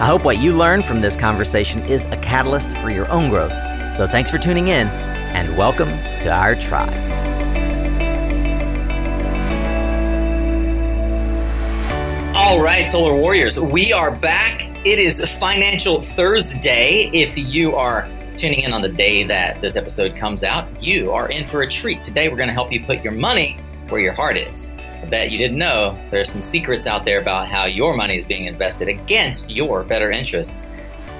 I hope what you learn from this conversation is a catalyst for your own growth. So thanks for tuning in, and welcome to our tribe. All right, Solar Warriors, we are back. It is Financial Thursday. If you are tuning in on the day that this episode comes out, you are in for a treat. Today, we're going to help you put your money where your heart is. I bet you didn't know there's some secrets out there about how your money is being invested against your better interests.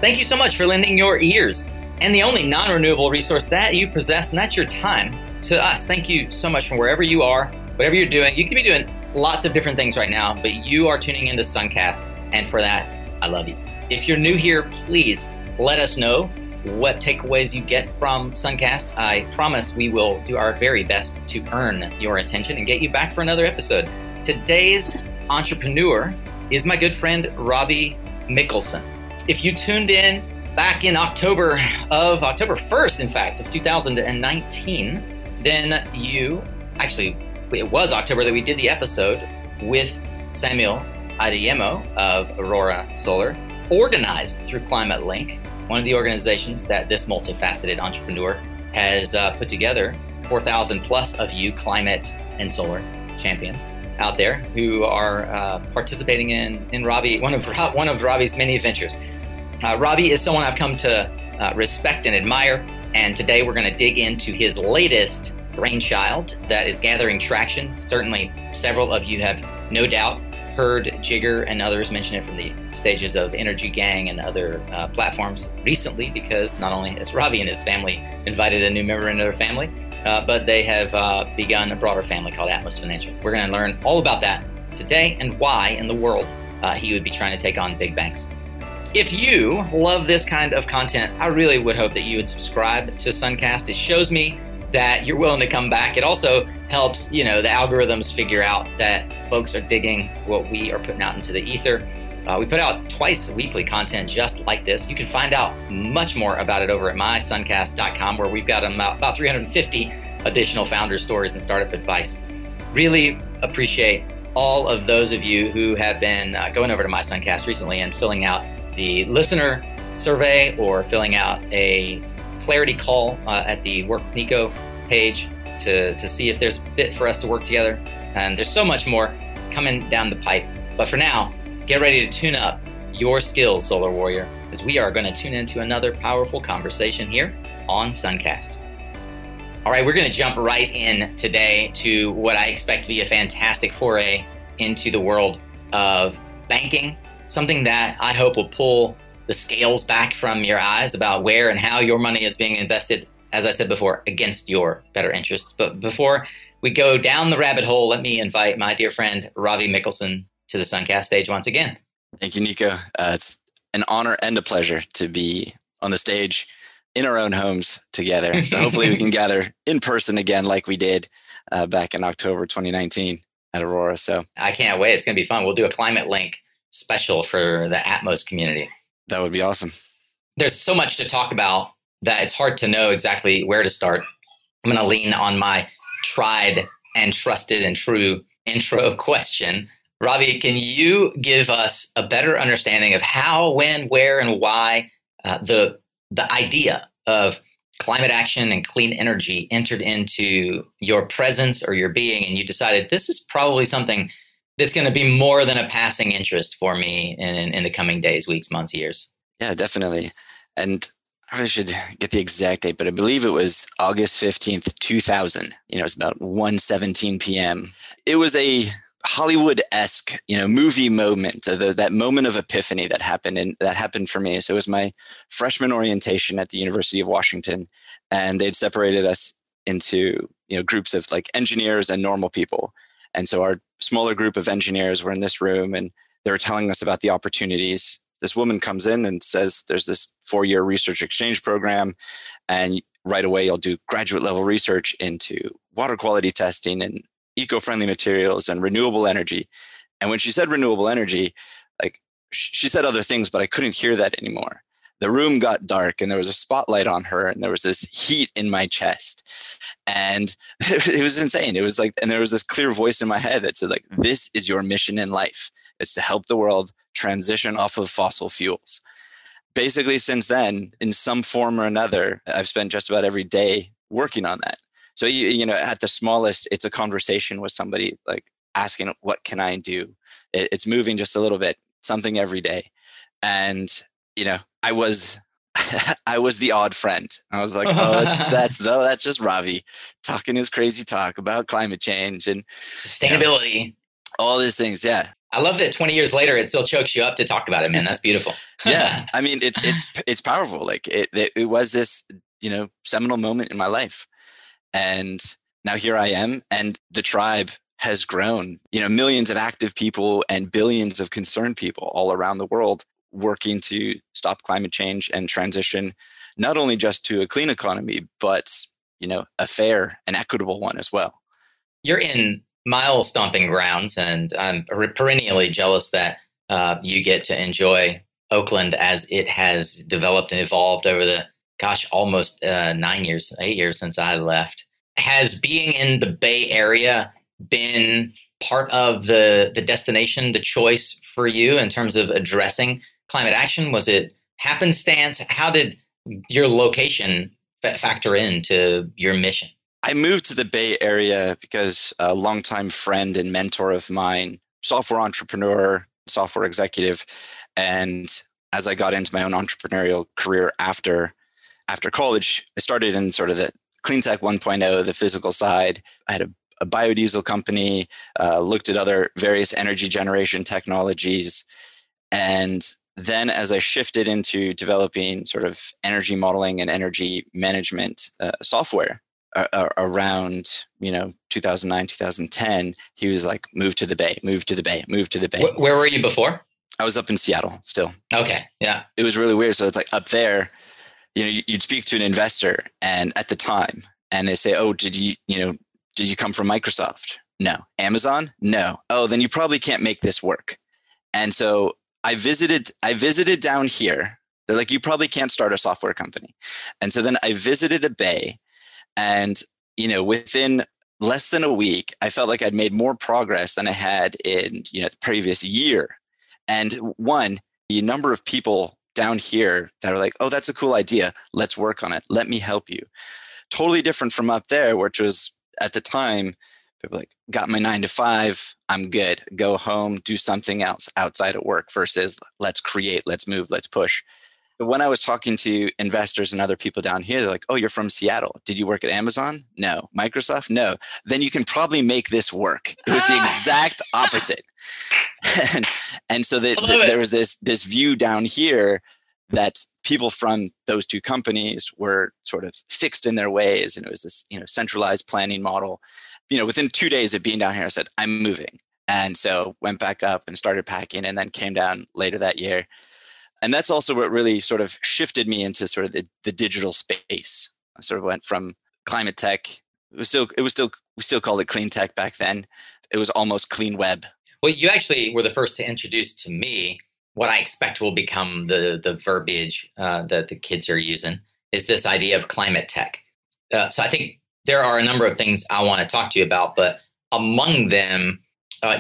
Thank you so much for lending your ears and the only non-renewable resource that you possess, and that's your time, to us. Thank you so much from wherever you are, whatever you're doing. You could be doing lots of different things right now, but you are tuning into SunCast, and for that, I love you. If you're new here, please let us know what takeaways you get from SunCast. I promise we will do our very best to earn your attention and get you back for another episode. Today's entrepreneur is my good friend, Robbie Mickelson. If you tuned in back in October 1st, in fact, of 2019, then it was October that we did the episode with Samuel Idiemo of Aurora Solar, organized through Climate Link, one of the organizations that this multifaceted entrepreneur has put together. 4,000 plus of you climate and solar champions out there who are participating in Robbie, one of Robbie's many adventures. Robbie is someone I've come to respect and admire, and today we're going to dig into his latest brainchild that is gathering traction. Certainly, several of you have no doubt heard Jigger and others mention it from the stages of Energy Gang and other platforms recently, because not only has Robbie and his family invited a new member into their family, but they have begun a broader family called Atlas Financial. We're going to learn all about that today and why in the world he would be trying to take on big banks. If you love this kind of content, I really would hope that you would subscribe to SunCast. It shows me that you're willing to come back. It also helps, the algorithms figure out that folks are digging what we are putting out into the ether. We put out twice weekly content just like this. You can find out much more about it over at mysuncast.com, where we've got about 350 additional founder stories and startup advice. Really appreciate all of those of you who have been going over to MySunCast recently and filling out the listener survey or filling out a clarity call at the Work with Nico page to see if there's a fit for us to work together. And there's so much more coming down the pipe. But for now, get ready to tune up your skills, Solar Warrior, as we are going to tune into another powerful conversation here on SunCast. All right, we're going to jump right in today to what I expect to be a fantastic foray into the world of banking, something that I hope will pull the scales back from your eyes about where and how your money is being invested, as I said before, against your better interests. But before we go down the rabbit hole, let me invite my dear friend, Robbie Mickelson, to the SunCast stage once again. Thank you, Nico. It's an honor and a pleasure to be on the stage in our own homes together. So hopefully we can gather in person again like we did back in October 2019 at Aurora. So I can't wait. It's going to be fun. We'll do a Climate Link special for the Atmos community. That would be awesome. There's so much to talk about that it's hard to know exactly where to start. I'm going to lean on my tried and trusted and true intro question. Robbie, can you give us a better understanding of how, when, where, and why the idea of climate action and clean energy entered into your presence or your being, and you decided this is probably something that's going to be more than a passing interest for me in the coming days, weeks, months, years? Yeah, definitely. And I really should get the exact date, but I believe it was August 15th, 2000. It's about 1:17 p.m. It was a Hollywood-esque, movie moment, that moment of epiphany that happened for me. So it was my freshman orientation at the University of Washington, and they'd separated us into, groups of like engineers and normal people. And so our smaller group of engineers were in this room, and they were telling us about the opportunities This woman comes in and says, there's this 4-year research exchange program, and right away you'll do graduate level research into water quality testing and eco-friendly materials and renewable energy. And when she said renewable energy, like, she said other things, but I couldn't hear that anymore. The room got dark and there was a spotlight on her and there was this heat in my chest. And it was insane. It was like, and there was this clear voice in my head that said, like, this is your mission in life. It's to help the world transition off of fossil fuels. Basically, since then, in some form or another, I've spent just about every day working on that. So, you know, at the smallest, it's a conversation with somebody, like asking, what can I do? It's moving just a little bit, something every day. And, you know, I was the odd friend. I was like, oh, that's just Ravi talking his crazy talk about climate change and sustainability, you know, all these things. Yeah. I love that 20 years later, it still chokes you up to talk about it, man. That's beautiful. Yeah. I mean, it's powerful. Like it was this, you know, seminal moment in my life. And now here I am, and the tribe has grown, you know, millions of active people and billions of concerned people all around the world working to stop climate change and transition, not only just to a clean economy, but, you know, a fair and equitable one as well. You're in mile stomping grounds, and I'm perennially jealous that you get to enjoy Oakland as it has developed and evolved over the almost 8 years since I left. Has being in the Bay Area been part of the destination, the choice for you in terms of addressing climate action? Was it happenstance? How did your location factor into your mission? I moved to the Bay Area because a longtime friend and mentor of mine, software entrepreneur, software executive, and as I got into my own entrepreneurial career after college, I started in sort of the clean tech 1.0, the physical side. I had a biodiesel company, looked at other various energy generation technologies. And then as I shifted into developing sort of energy modeling and energy management software around, you know, 2009, 2010, he was like, move to the Bay. Where were you before? I was up in Seattle still. Okay. Yeah. It was really weird. So it's like up there, you know, you'd speak to an investor and at the time, and they say, oh, did you come from Microsoft? No. Amazon? No. Oh, then you probably can't make this work. And so I visited down here. They're like, you probably can't start a software company. And so then I visited the Bay, and, you know, within less than a week, I felt like I'd made more progress than I had in, you know, the previous year. And one, the number of people down here that are like, oh, that's a cool idea. Let's work on it. Let me help you. Totally different from up there, which was at the time, people like, got my 9 to 5. I'm good. Go home, do something else outside of work versus let's create, let's move, let's push. But when I was talking to investors and other people down here, they're like, oh, you're from Seattle. Did you work at Amazon? No. Microsoft? No. Then you can probably make this work. It was the exact opposite. And so there was this view down here that people from those two companies were sort of fixed in their ways. And it was this, you know, centralized planning model. You know, within 2 days of being down here, I said, I'm moving. And so went back up and started packing, and then came down later that year. And that's also what really sort of shifted me into sort of the digital space. I sort of went from climate tech. We still called it clean tech back then. It was almost clean web. Well, you actually were the first to introduce to me what I expect will become the verbiage that the kids are using, is this idea of climate tech. So I think there are a number of things I want to talk to you about, but among them,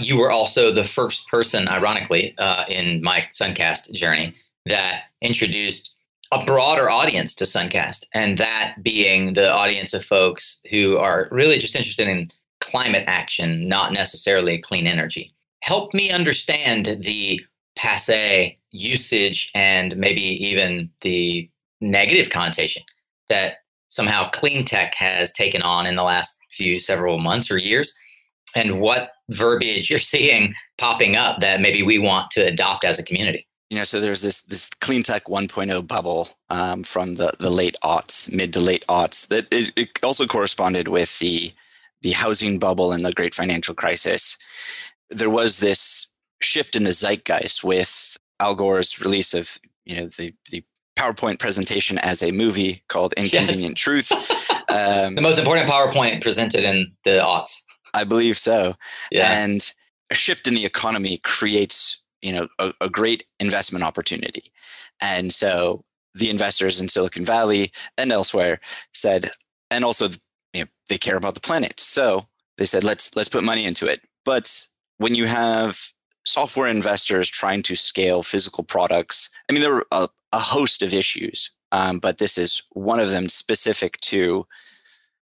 you were also the first person, ironically, in my SunCast journey that introduced a broader audience to SunCast, and that being the audience of folks who are really just interested in climate action, not necessarily clean energy. Help me understand the passé usage and maybe even the negative connotation that somehow clean tech has taken on in the last several months or years, and what verbiage you're seeing popping up that maybe we want to adopt as a community. You know, so there's this clean tech 1.0 bubble from the late aughts, mid to late aughts, that it also corresponded with the housing bubble and the great financial crisis. There was this shift in the zeitgeist with Al Gore's release of, you know, the PowerPoint presentation as a movie called Inconvenient Truth. The most important PowerPoint presented in the aughts. I believe so. Yeah. And a shift in the economy creates, you know, a great investment opportunity. And so the investors in Silicon Valley and elsewhere said, and also, you know, they care about the planet. So they said, let's put money into it. But when you have software investors trying to scale physical products, I mean, there were a host of issues, but this is one of them specific to,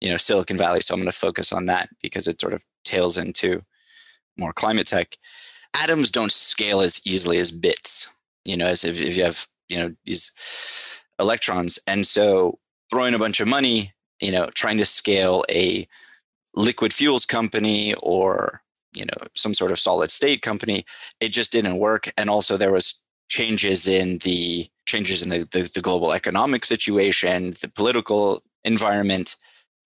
you know, Silicon Valley. So I'm going to focus on that because it sort of tails into more climate tech. Atoms don't scale as easily as bits, you know, as if you have, you know, these electrons. And so throwing a bunch of money, you know, trying to scale a liquid fuels company or, you know, some sort of solid state company, it just didn't work. And also there was changes in the global economic situation, the political environment,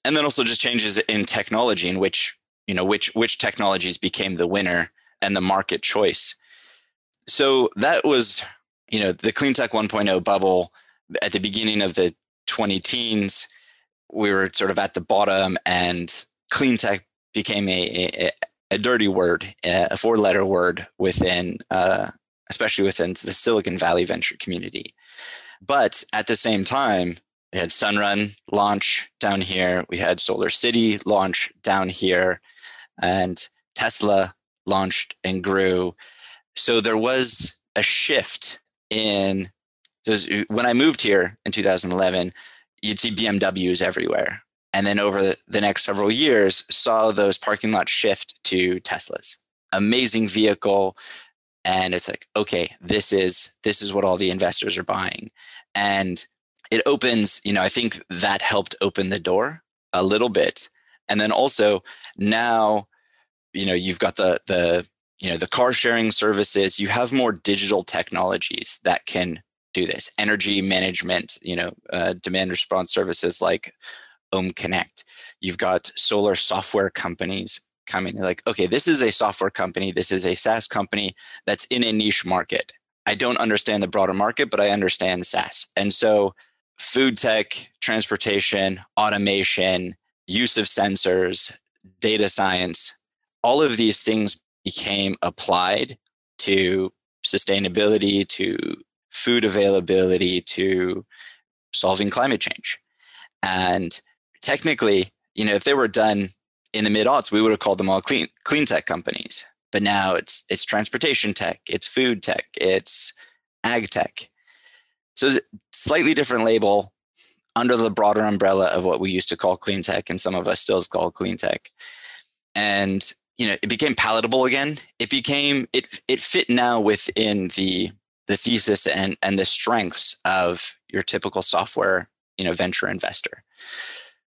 and then also just changes in technology in which, you know, which technologies became the winner and the market choice. So that was, you know, the cleantech 1.0 bubble at the beginning of the 2010s. We were sort of at the bottom, and cleantech became a dirty word, a four-letter word within, especially within the Silicon Valley venture community. But at the same time, we had Sunrun launch down here. We had SolarCity launch down here, and Tesla launched and grew. So there was a shift in. When I moved here in 2011, you'd see BMWs everywhere. And then over the next several years, saw those parking lots shift to Teslas. Amazing vehicle. And it's like, okay, this is what all the investors are buying. And it opens, you know, I think that helped open the door a little bit. And then also now, you know, you've got the you know, the car sharing services, you have more digital technologies that can do this. Energy management, you know, demand response services like Ohm Connect. You've got solar software companies coming. They're like, okay, this is a software company. This is a SaaS company that's in a niche market. I don't understand the broader market, but I understand SaaS. And so food tech, transportation, automation, use of sensors, data science, all of these things became applied to sustainability, to food availability, to solving climate change. And technically, you know, if they were done in the mid-aughts, we would have called them all clean tech companies. But now it's transportation tech, it's food tech, it's ag tech. So slightly different label under the broader umbrella of what we used to call clean tech, and some of us still call clean tech. And, you know, it became palatable again. It became, it fit now within the thesis and the strengths of your typical software, you know, venture investor.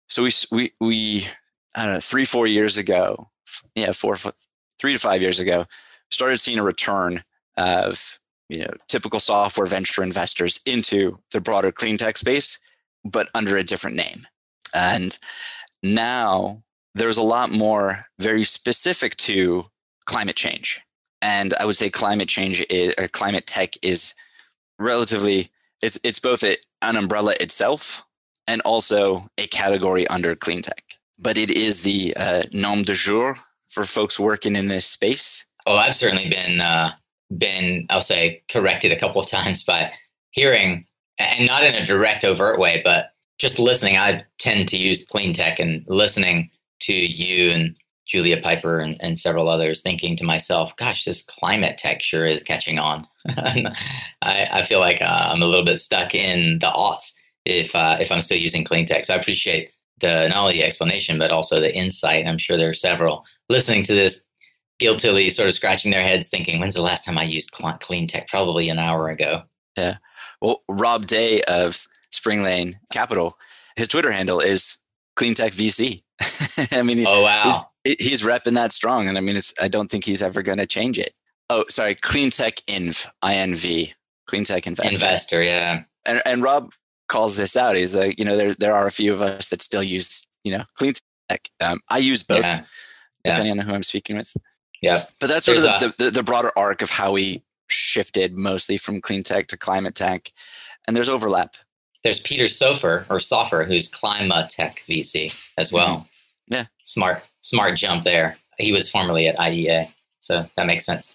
So we I don't know, 3-4 years ago, 3 to 5 years ago, started seeing a return of, you know, typical software venture investors into the broader clean tech space, but under a different name. And now there's a lot more very specific to climate change. And I would say climate tech is relatively, it's both an umbrella itself and also a category under clean tech. But it is the nom de jour for folks working in this space. Oh, I've certainly been, I'll say, corrected a couple of times by hearing, and not in a direct, overt way, but just listening. I tend to use clean tech, and listening to you and Julia Piper and several others, thinking to myself, gosh, this climate tech sure is catching on. I feel like I'm a little bit stuck in the aughts if I'm still using clean tech. So I appreciate not only the explanation, but also the insight. I'm sure there are several listening to this guiltily sort of scratching their heads thinking, when's the last time I used clean tech? Probably an hour ago. Yeah. Well, Rob Day of Spring Lane Capital, his Twitter handle is CleanTechVC. I mean, oh, wow. He's repping that strong. And I mean, I don't think he's ever going to change it. Oh, sorry. CleanTechInv, INV, CleanTech Investor. Investor, yeah. And Rob calls this out. He's like, you know, there are a few of us that still use, you know, clean tech. I use both, depending on who I'm speaking with. Yeah, but that's sort of the broader arc of how we shifted mostly from clean tech to climate tech, and there's overlap. There's Peter Soffer, who's Climate Tech VC as well. Yeah. Smart jump there. He was formerly at IEA, so that makes sense.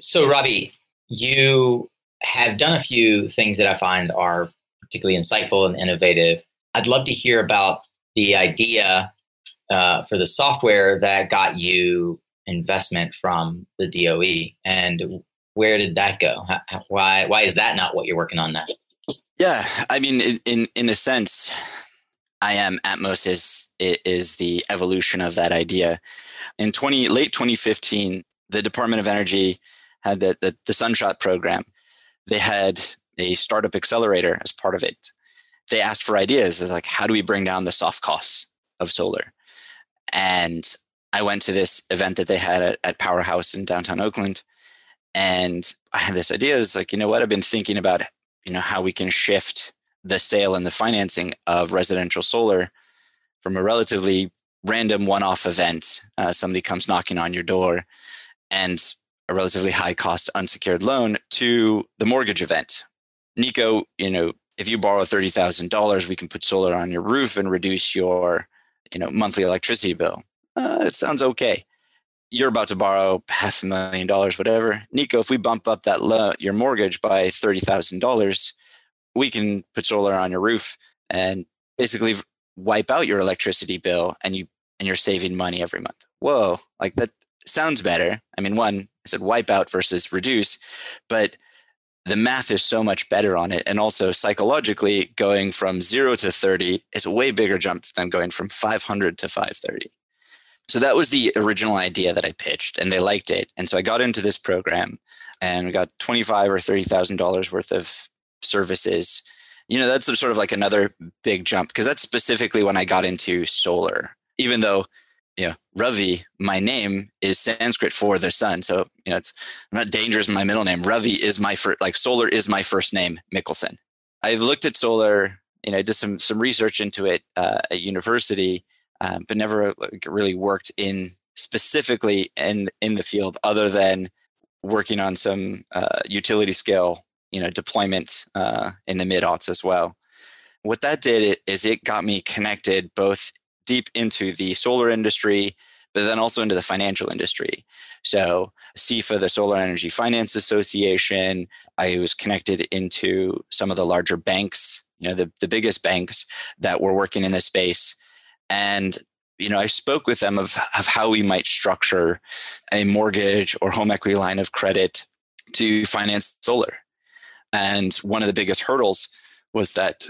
So, Robbie, you have done a few things that I find are particularly insightful and innovative. I'd love to hear about the idea for the software that got you investment from the DOE, and where did that go? Why is that not what you're working on now? Yeah, I mean, in a sense, I am Atmos is the evolution of that idea. In late 2015, the Department of Energy had the Sunshot program. They had a startup accelerator as part of it. They asked for ideas. It's like, how do we bring down the soft costs of solar? And I went to this event that they had at Powerhouse in downtown Oakland, and I had this idea. It's like, you know what? I've been thinking about, you know, how we can shift the sale and the financing of residential solar from a relatively random one-off event. Somebody comes knocking on your door and a relatively high cost unsecured loan to the mortgage event. Nico, you know, if you borrow $30,000, we can put solar on your roof and reduce your, you know, monthly electricity bill. It sounds okay. You're about to borrow $500,000, whatever. Nico, if we bump up that your mortgage by $30,000, we can put solar on your roof and basically wipe out your electricity bill, and you're saving money every month. Whoa, like that sounds better. I mean, one, I said wipe out versus reduce, but the math is so much better on it. And also psychologically, going from 0 to 30 is a way bigger jump than going from 500 to 530. So that was the original idea that I pitched, and they liked it. And so I got into this program and we got $25,000 or $30,000 worth of services. You know, that's sort of like another big jump, because that's specifically when I got into solar, even though, you know, Ravi, my name, is Sanskrit for the sun. So, you know, I'm not dangerous in my middle name. Ravi is my first, like solar is my first name, Mickelson. I've looked at solar, you know, I did some research into it at university, but never really worked in specifically in the field, other than working on some utility scale, you know, deployment in the mid-aughts as well. What that did is it got me connected both deep into the solar industry, but then also into the financial industry. So CEFA, the Solar Energy Finance Association, I was connected into some of the larger banks, you know, the biggest banks that were working in this space. And, you know, I spoke with them of how we might structure a mortgage or home equity line of credit to finance solar. And one of the biggest hurdles was that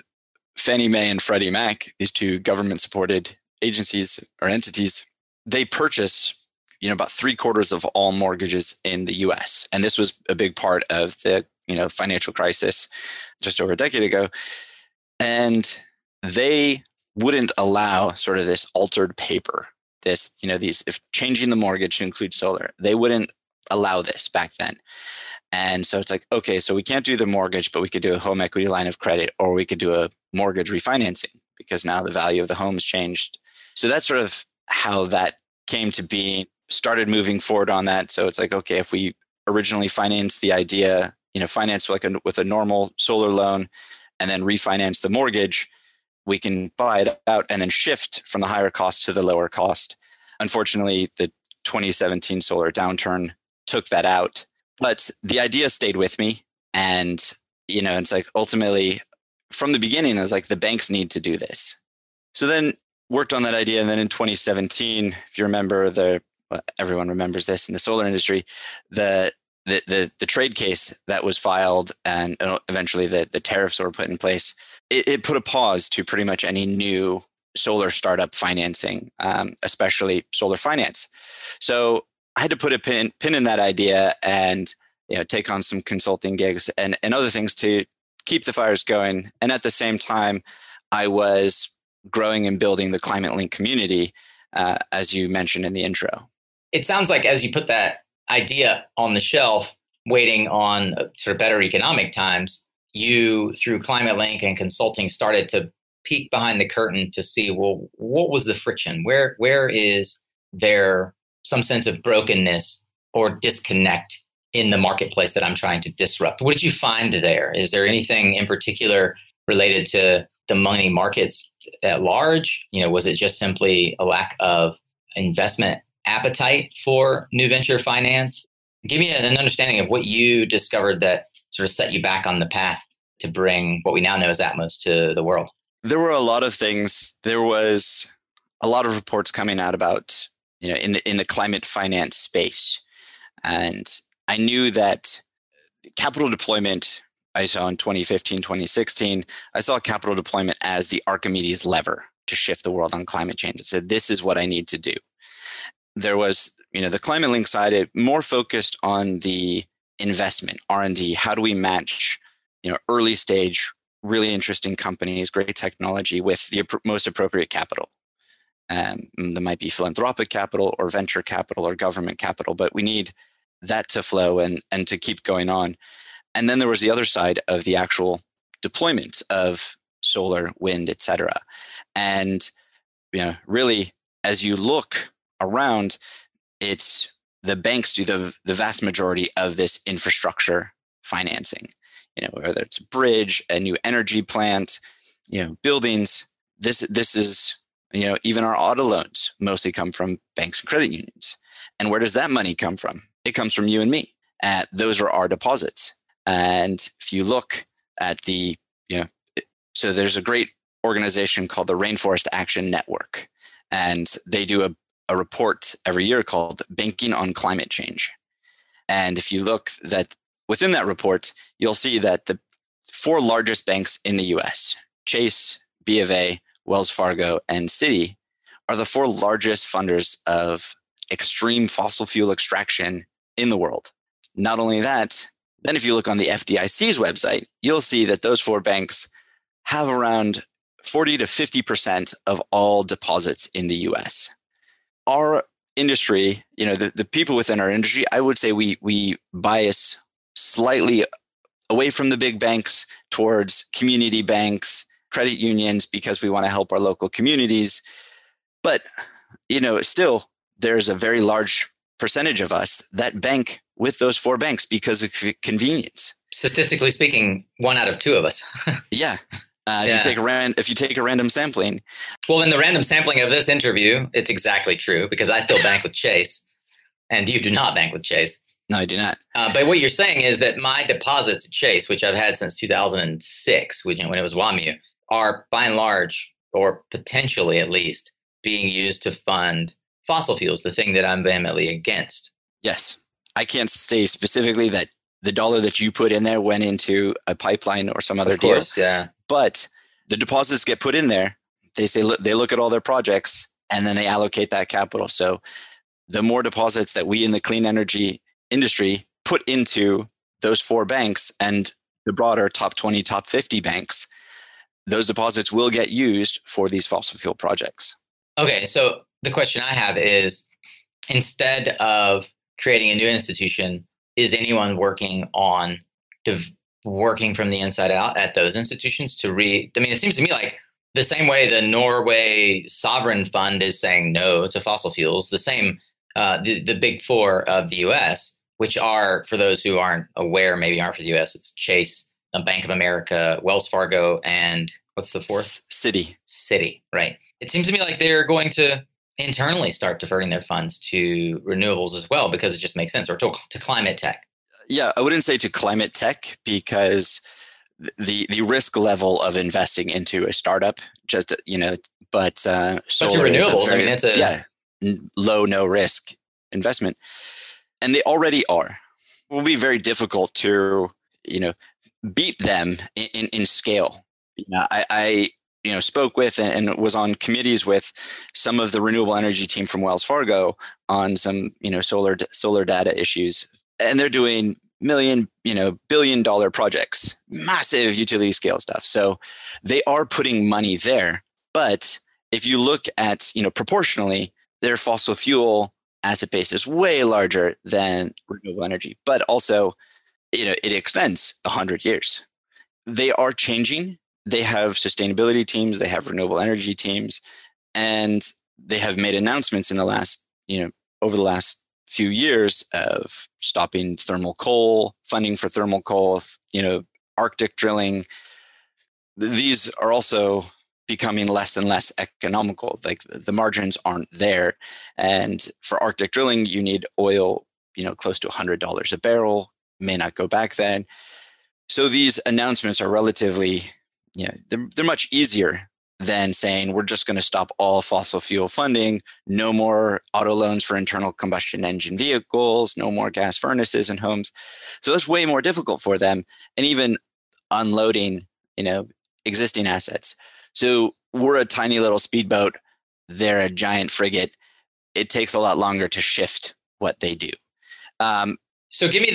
Fannie Mae and Freddie Mac, these two government-supported agencies or entities, they purchase, you know, about 3/4 of all mortgages in the U.S. And this was a big part of the, you know, financial crisis just over a decade ago. And they wouldn't allow sort of this altered paper, this, you know, these, if changing the mortgage to include solar, they wouldn't allow this back then. And so it's like, okay, so we can't do the mortgage, but we could do a home equity line of credit, or we could do a mortgage refinancing, because now the value of the home's changed. So that's sort of how that came to be, started moving forward on that. So it's like, okay, if we originally financed the idea, you know, finance like with a normal solar loan and then refinance the mortgage, we can buy it out and then shift from the higher cost to the lower cost. Unfortunately, the 2017 solar downturn took that out, but the idea stayed with me. And, you know, it's like ultimately from the beginning, I was like, the banks need to do this. So then worked on that idea. And then in 2017, if you remember, everyone remembers this in the solar industry, the trade case that was filed, and eventually the tariffs were put in place, it put a pause to pretty much any new solar startup financing, especially solar finance. So I had to put a pin in that idea, and, you know, take on some consulting gigs and other things to keep the fires going. And at the same time, I was growing and building the Climate Link community, as you mentioned in the intro. It sounds like as you put that idea on the shelf, waiting on sort of better economic times, you, through Climate Link and consulting, started to peek behind the curtain to see, well, what was the friction? Where is there some sense of brokenness or disconnect in the marketplace that I'm trying to disrupt. What did you find there? Is there anything in particular related to the money markets at large? You know, was it just simply a lack of investment appetite for new venture finance? Give me an understanding of what you discovered that sort of set you back on the path to bring what we now know as Atmos to the world. There were a lot of things. There was a lot of reports coming out about, you know, in the climate finance space. And I knew that capital deployment, I saw in 2015, 2016, I saw capital deployment as the Archimedes lever to shift the world on climate change. It said, this is what I need to do. There was, you know, the Climate Link side, it more focused on the investment, R&D. How do we match, you know, early stage, really interesting companies, great technology with the most appropriate capital? That might be philanthropic capital or venture capital or government capital, but we need that to flow and to keep going on. And then there was the other side of the actual deployment of solar, wind, et cetera. And, you know, really, as you look around, it's the banks do the vast majority of this infrastructure financing, you know, whether it's a bridge, a new energy plant, you know, buildings. This is, you know, even our auto loans mostly come from banks and credit unions. And where does that money come from? It comes from you and me. Those are our deposits. And if you look at the, you know, so there's a great organization called the Rainforest Action Network, and they do a report every year called Banking on Climate Change. And if you look that within that report, you'll see that the four largest banks in the US, Chase, B of A, Wells Fargo, and Citi, are the four largest funders of extreme fossil fuel extraction in the world. Not only that, then if you look on the FDIC's website, you'll see that those four banks have around 40 to 50% of all deposits in the US. Our industry, you know, the people within our industry, I would say we bias slightly away from the big banks towards community banks, credit unions, because we want to help our local communities. But, you know, still, there's a very large percentage of us that bank with those four banks because of convenience. Statistically speaking, 1 out of 2 of us. Yeah. If you take a random sampling. Well, in the random sampling of this interview, it's exactly true, because I still bank with Chase and you do not bank with Chase. No, I do not. But what you're saying is that my deposits at Chase, which I've had since 2006, when it was WAMU, are by and large, or potentially at least, being used to fund fossil fuels, the thing that I'm vehemently against. Yes. I can't say specifically that the dollar that you put in there went into a pipeline or some other deal. Yeah. But the deposits get put in there. They say they look at all their projects and then they allocate that capital. So the more deposits that we in the clean energy industry put into those four banks and the broader top 20, top 50 banks, those deposits will get used for these fossil fuel projects. Okay. So the question I have is, instead of creating a new institution, is anyone working on working from the inside out at those institutions to it seems to me like the same way the Norway sovereign fund is saying no to fossil fuels, the same, the big four of the US, which are, for those who aren't aware, maybe aren't for the US, it's Chase, Bank of America, Wells Fargo, and what's the fourth? Citi, right. It seems to me like they're going to internally start diverting their funds to renewables as well, because it just makes sense, or to climate tech. Yeah, I wouldn't say to climate tech, because the risk level of investing into a startup, just, you know, but to renewables, I mean, it's a low, no risk investment. And they already are. It will be very difficult to, you know, beat them in scale. You know, I spoke with and was on committees with some of the renewable energy team from Wells Fargo on some, you know, solar data issues, and they're doing billion dollar projects, massive utility scale stuff. So they are putting money there, but if you look at, you know, proportionally, their fossil fuel asset base is way larger than renewable energy, but also, you know, it extends 100 years. They are changing. They have sustainability teams, they have renewable energy teams, and they have made announcements over the last few years of stopping thermal coal, funding for thermal coal, Arctic drilling, these are also becoming less and less economical. Like the margins aren't there. And for Arctic drilling, you need oil, close to $100 a barrel, may not go back then. So these announcements are relatively, they're much easier than saying we're just going to stop all fossil fuel funding, no more auto loans for internal combustion engine vehicles, no more gas furnaces in homes. So that's way more difficult for them, and even unloading, existing assets. So we're a tiny little speedboat. They're a giant frigate. It takes a lot longer to shift what they do. So give me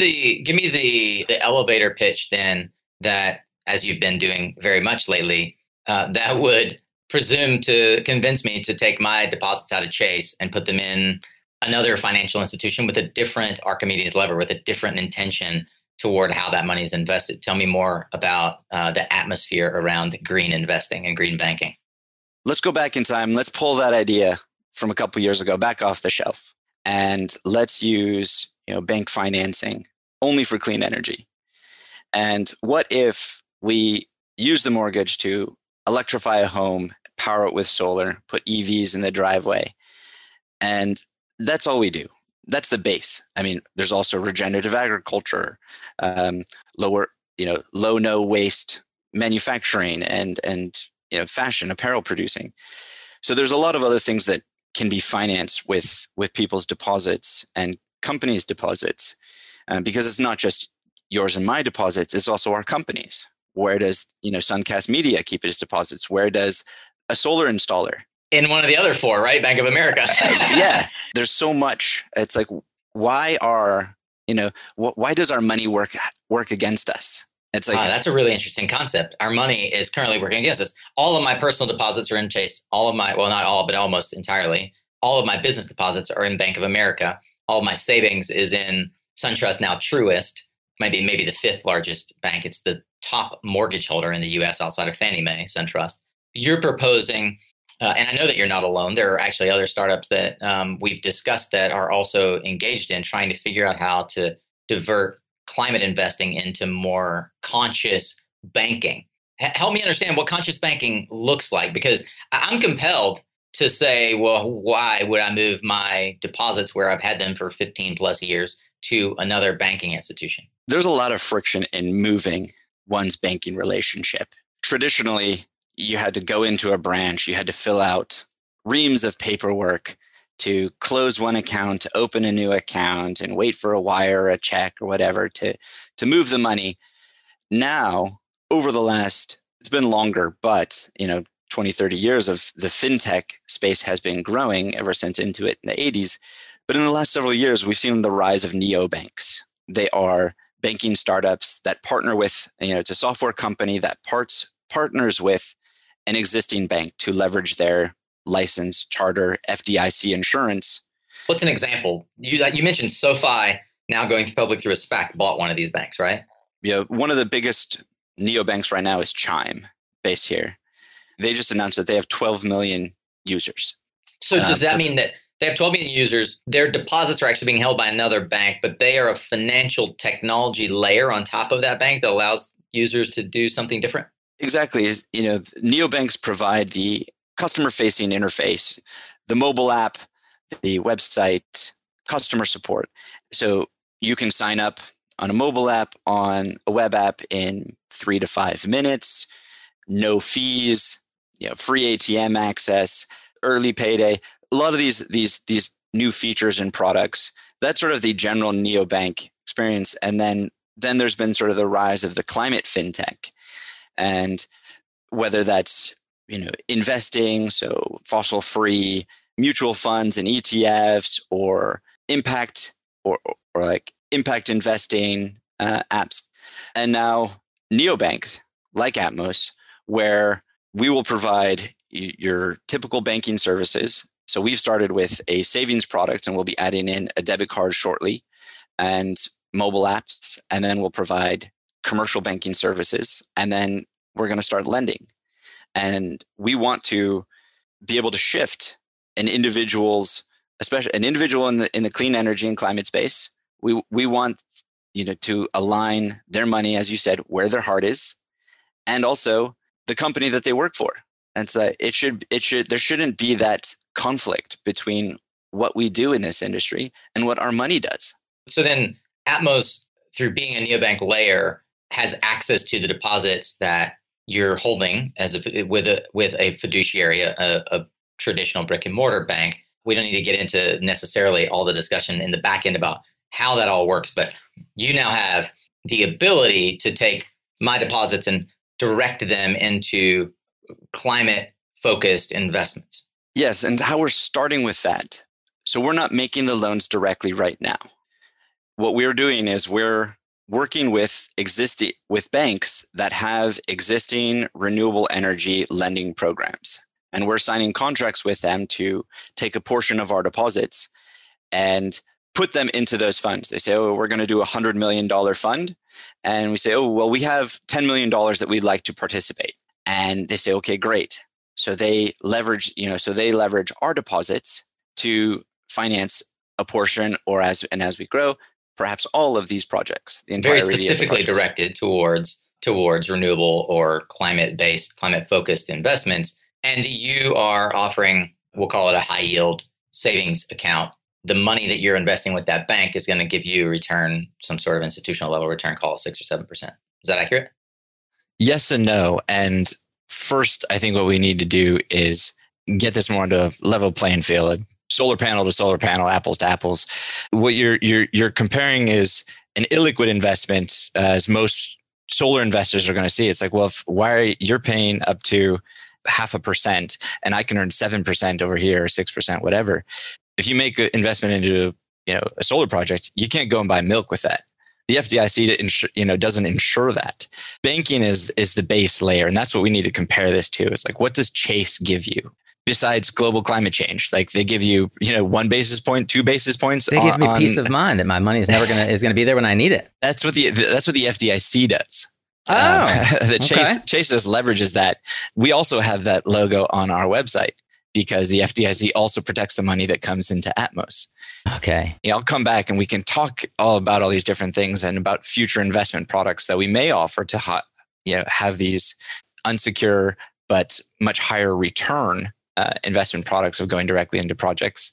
the elevator pitch then that, as you've been doing very much lately, that would presume to convince me to take my deposits out of Chase and put them in another financial institution with a different Archimedes lever, with a different intention toward how that money is invested. Tell me more about the atmosphere around green investing and green banking. Let's go back in time. Let's pull that idea from a couple of years ago back off the shelf, and let's use bank financing only for clean energy. And what if we use the mortgage to electrify a home, power it with solar, put EVs in the driveway? And that's all we do. That's the base. I mean, there's also regenerative agriculture, low, no waste manufacturing, and fashion, apparel producing. So there's a lot of other things that can be financed with people's deposits and companies' deposits, because it's not just yours and my deposits. It's also our companies. Where does SunCast Media keep its deposits? Where does a solar installer? In one of the other four, right? Bank of America. Yeah. There's so much. It's like, why does our money work against us? It's like, that's a really interesting concept. Our money is currently working against us. All of my personal deposits are in Chase. All of my, well, not all, but almost entirely. All of my business deposits are in Bank of America. All of my savings is in SunTrust, now Truist, maybe the fifth largest bank. It's the top mortgage holder in the U.S. outside of Fannie Mae, SunTrust. You're proposing... and I know that you're not alone. There are actually other startups that we've discussed that are also engaged in trying to figure out how to divert climate investing into more conscious banking. Help me understand what conscious banking looks like, because I'm compelled to say, well, why would I move my deposits where I've had them for 15 plus years to another banking institution? There's a lot of friction in moving one's banking relationship. Traditionally, you had to go into a branch, you had to fill out reams of paperwork to close one account, to open a new account, and wait for a wire or a check or whatever to move the money. Now, over the last, it's been longer, but 20, 30 years of the fintech space has been growing ever since Intuit in the 80s. But in the last several years, we've seen the rise of neobanks. They are banking startups that partner with, it's a software company that partners with an existing bank to leverage their license, charter, FDIC insurance. What's an example? You mentioned SoFi now going public through a SPAC bought one of these banks, right? Yeah, one of the biggest neobanks right now is Chime, based here. They just announced that they have 12 million users. So does that mean that they have 12 million users, their deposits are actually being held by another bank, but they are a financial technology layer on top of that bank that allows users to do something different? Exactly. Neobanks provide the customer-facing interface, the mobile app, the website, customer support. So you can sign up on a mobile app, on a web app in 3 to 5 minutes, no fees, free ATM access, early payday. A lot of these new features and products. That's sort of the general neobank experience. And then there's been sort of the rise of the climate fintech. And whether that's, investing, so fossil-free mutual funds and ETFs, or impact or like impact investing apps. And now neobanks like Atmos, where we will provide your typical banking services. So we've started with a savings product, and we'll be adding in a debit card shortly and mobile apps, and then we'll provide commercial banking services, and then we're going to start lending. And we want to be able to shift an individual's especially an individual in the clean energy and climate space, we want, you know, to align their money, as you said, where their heart is, and also the company that they work for. And so there shouldn't be that conflict between what we do in this industry and what our money does. So then Atmos, through being a neobank layer, has access to the deposits that you're holding as with a fiduciary, a traditional brick and mortar bank. We don't need to get into necessarily all the discussion in the back end about how that all works, but you now have the ability to take my deposits and direct them into climate-focused investments. Yes, and how we're starting with that. So we're not making the loans directly right now. What we're doing is we're working with banks that have existing renewable energy lending programs. And we're signing contracts with them to take a portion of our deposits and put them into those funds. They say, oh, we're going to do a $100 million fund. And we say, oh, well, we have $10 million that we'd like to participate. And they say, okay, great. So they leverage, our deposits to finance a portion, or as we grow, perhaps all of these projects. The entirety Very specifically of the directed towards renewable or climate-focused investments. And you are offering, we'll call it a high yield savings account. The money that you're investing with that bank is going to give you a return, some sort of institutional level return, call it 6 or 7%. Is that accurate? Yes and no. And first, I think what we need to do is get this more into a level playing field, solar panel to solar panel, apples to apples. What you're comparing is an illiquid investment, as most solar investors are going to see. It's like, well, you're paying up to 0.5%, and I can earn 7% over here, or 6%, whatever. If you make an investment into a solar project, you can't go and buy milk with that. The FDIC doesn't insure that. Banking is the base layer, and that's what we need to compare this to. It's like, what does Chase give you besides global climate change? Like, they give you 1 basis point, 2 basis points. They give me peace of mind that my money is going to be there when I need it. That's what the FDIC does. Chase just leverages that. We also have that logo on our website because the FDIC also protects the money that comes into Atmos. Okay. Yeah, I'll come back and we can talk all about all these different things and about future investment products that we may offer to have these unsecure but much higher return investment products of going directly into projects.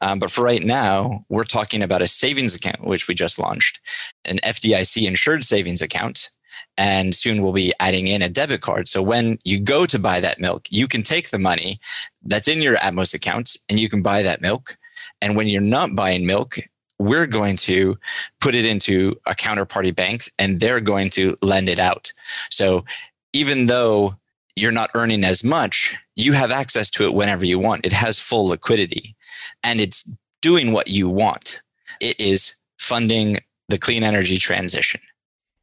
But for right now, we're talking about a savings account, which we just launched, an FDIC insured savings account. And soon we'll be adding in a debit card. So when you go to buy that milk, you can take the money that's in your Atmos account and you can buy that milk. And when you're not buying milk, we're going to put it into a counterparty bank and they're going to lend it out. So even though you're not earning as much, you have access to it whenever you want. It has full liquidity and it's doing what you want. It is funding the clean energy transition.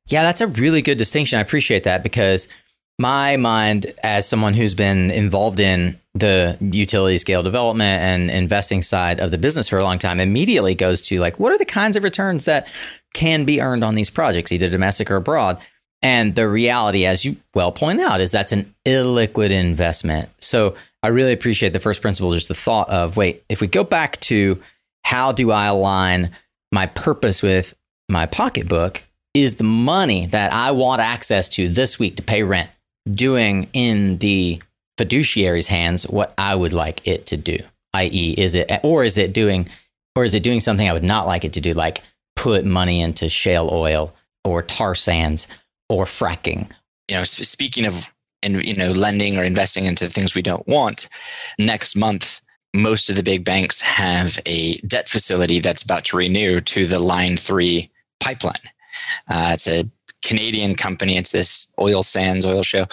Yeah, that's a really good distinction. I appreciate that because my mind, as someone who's been involved in the utility scale development and investing side of the business for a long time, immediately goes to like, what are the kinds of returns that can be earned on these projects, either domestic or abroad? And the reality, as you well point out, is that's an illiquid investment. So I really appreciate the first principle, just the thought of, wait, if we go back to how do I align my purpose with my pocketbook, is the money that I want access to this week to pay rent doing in the fiduciary's hands what I would like it to do? i.e. is it doing something I would not like it to do, like put money into shale oil or tar sands or fracking? Speaking of lending or investing into things we don't want, next month most of the big banks have a debt facility that's about to renew to the Line 3 pipeline. It's a Canadian company. It's this oil shale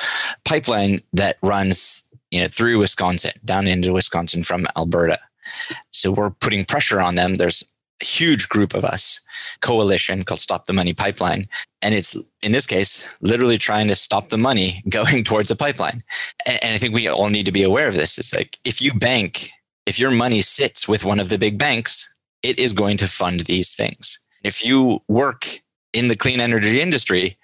pipeline that runs, through Wisconsin, down into Wisconsin from Alberta. So we're putting pressure on them. There's a huge group of us, coalition called Stop the Money Pipeline. And it's, in this case, literally trying to stop the money going towards a pipeline. And I think we all need to be aware of this. It's like, if your money sits with one of the big banks, it is going to fund these things. If you work in the clean energy industry,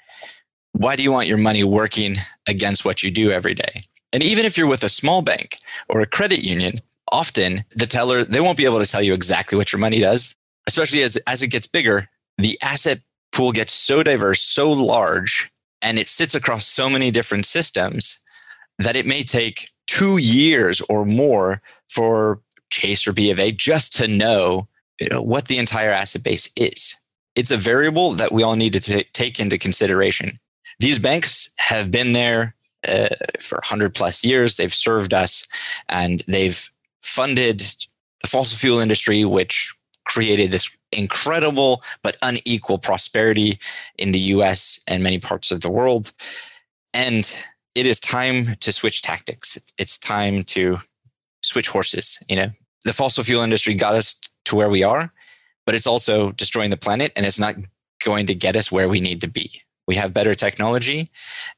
why do you want your money working against what you do every day? And even if you're with a small bank or a credit union, often the teller, they won't be able to tell you exactly what your money does, especially as it gets bigger. The asset pool gets so diverse, so large, and it sits across so many different systems that it may take 2 years or more for Chase or B of A just to know, what the entire asset base is. It's a variable that we all need to take into consideration. These banks have been there for 100 plus years. They've served us and they've funded the fossil fuel industry, which created this incredible but unequal prosperity in the US and many parts of the world. And it is time to switch tactics. It's time to switch horses. You know, the fossil fuel industry got us to where we are, but it's also destroying the planet and it's not going to get us where we need to be. We have better technology,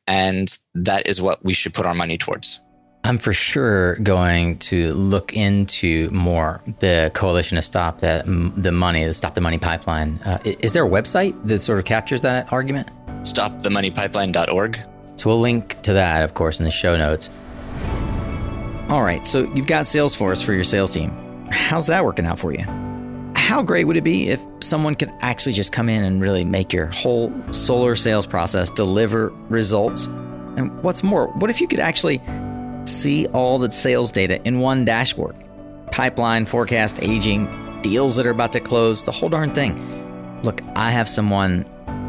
and that is what we should put our money towards. I'm for sure going to look into more the coalition to stop the Stop the Money Pipeline. Is there a website that sort of captures that argument? StopTheMoneyPipeline.org. So we'll link to that, of course, in the show notes. All right, so you've got Salesforce for your sales team. How's that working out for you? How great would it be if someone could actually just come in and really make your whole solar sales process deliver results? And what's more, what if you could actually see all the sales data in one dashboard? Pipeline, forecast, aging, deals that are about to close, the whole darn thing. Look, I have someone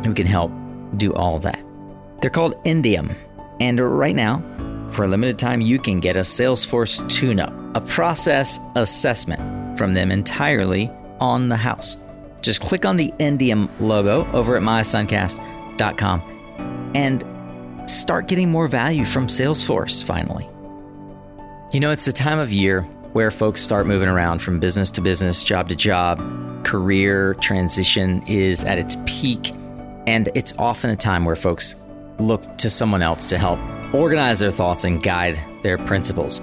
who can help do all that. They're called Indium. And right now, for a limited time, you can get a Salesforce tune-up, a process assessment from them entirely on the house. Just click on the Indium logo over at mysuncast.com and start getting more value from Salesforce finally. You know, it's the time of year where folks start moving around from business to business, job to job. Career transition is at its peak, and it's often a time where folks look to someone else to help organize their thoughts and guide their principles.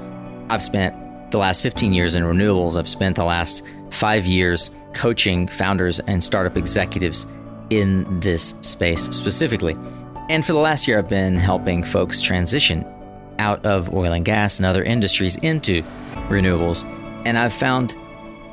I've spent the last 15 years in renewables. I've spent the last 5 years coaching founders and startup executives in this space specifically. And for the last year, I've been helping folks transition out of oil and gas and other industries into renewables. And I've found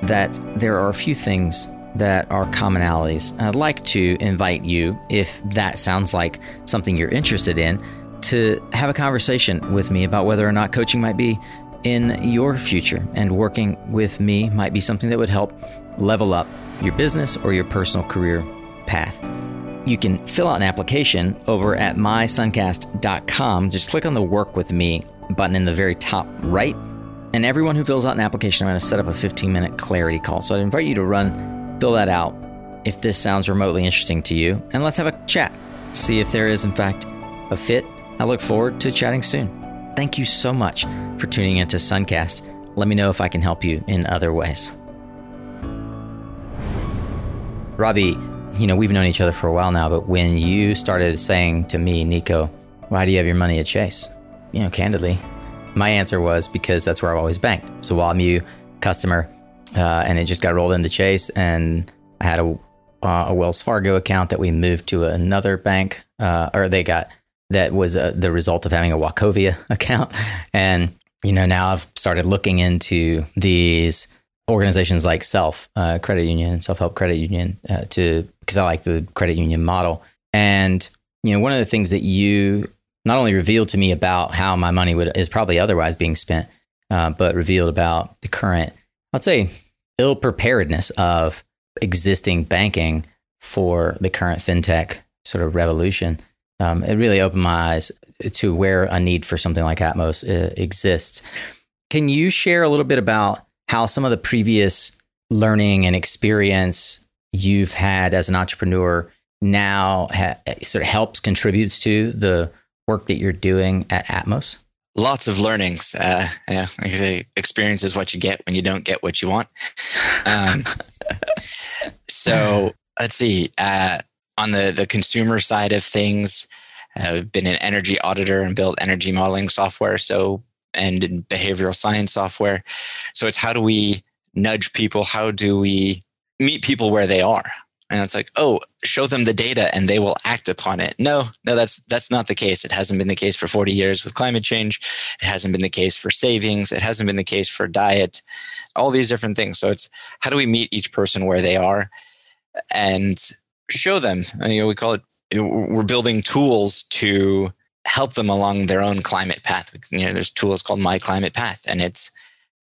that there are a few things that are commonalities. And I'd like to invite you, if that sounds like something you're interested in, to have a conversation with me about whether or not coaching might be in your future, and working with me might be something that would help level up your business or your personal career path. You can fill out an application over at mysuncast.com. Just click on the Work With Me button in the very top right. And everyone who fills out an application, I'm going to set up a 15-minute clarity call. So I'd invite you to fill that out if this sounds remotely interesting to you. And let's have a chat. See if there is, in fact, a fit. I look forward to chatting soon. Thank you so much for tuning into Suncast. Let me know if I can help you in other ways. Robbie, you know, we've known each other for a while now, but when you started saying to me, Nico, why do you have your money at Chase? You know, candidly, my answer was because that's where I've always banked. So while I'm a customer, and it just got rolled into Chase, and I had a Wells Fargo account that we moved to another bank, that was the result of having a Wachovia account. And, you know, now I've started looking into these organizations like Self-Help Credit Union, because I like the credit union model. And, you know, one of the things that you not only revealed to me about how my money is probably otherwise being spent, but revealed about the current, I'd say, ill preparedness of existing banking for the current fintech sort of revolution. It really opened my eyes to where a need for something like Atmos exists. Can you share a little bit about how some of the previous learning and experience you've had as an entrepreneur now sort of helps, contributes to the work that you're doing at Atmos? Lots of learnings. Like I say, experience is what you get when you don't get what you want. So let's see. On the consumer side of things, I've been an energy auditor and built energy modeling software, and in behavioral science software. So it's how do we nudge people? How do we meet people where they are? And it's like, oh, show them the data and they will act upon it. No, that's not the case. It hasn't been the case for 40 years with climate change. It hasn't been the case for savings. It hasn't been the case for diet, all these different things. So it's how do we meet each person where they are and show them? We call it, we're building tools to help them along their own climate path. There's tools called My Climate Path, and it's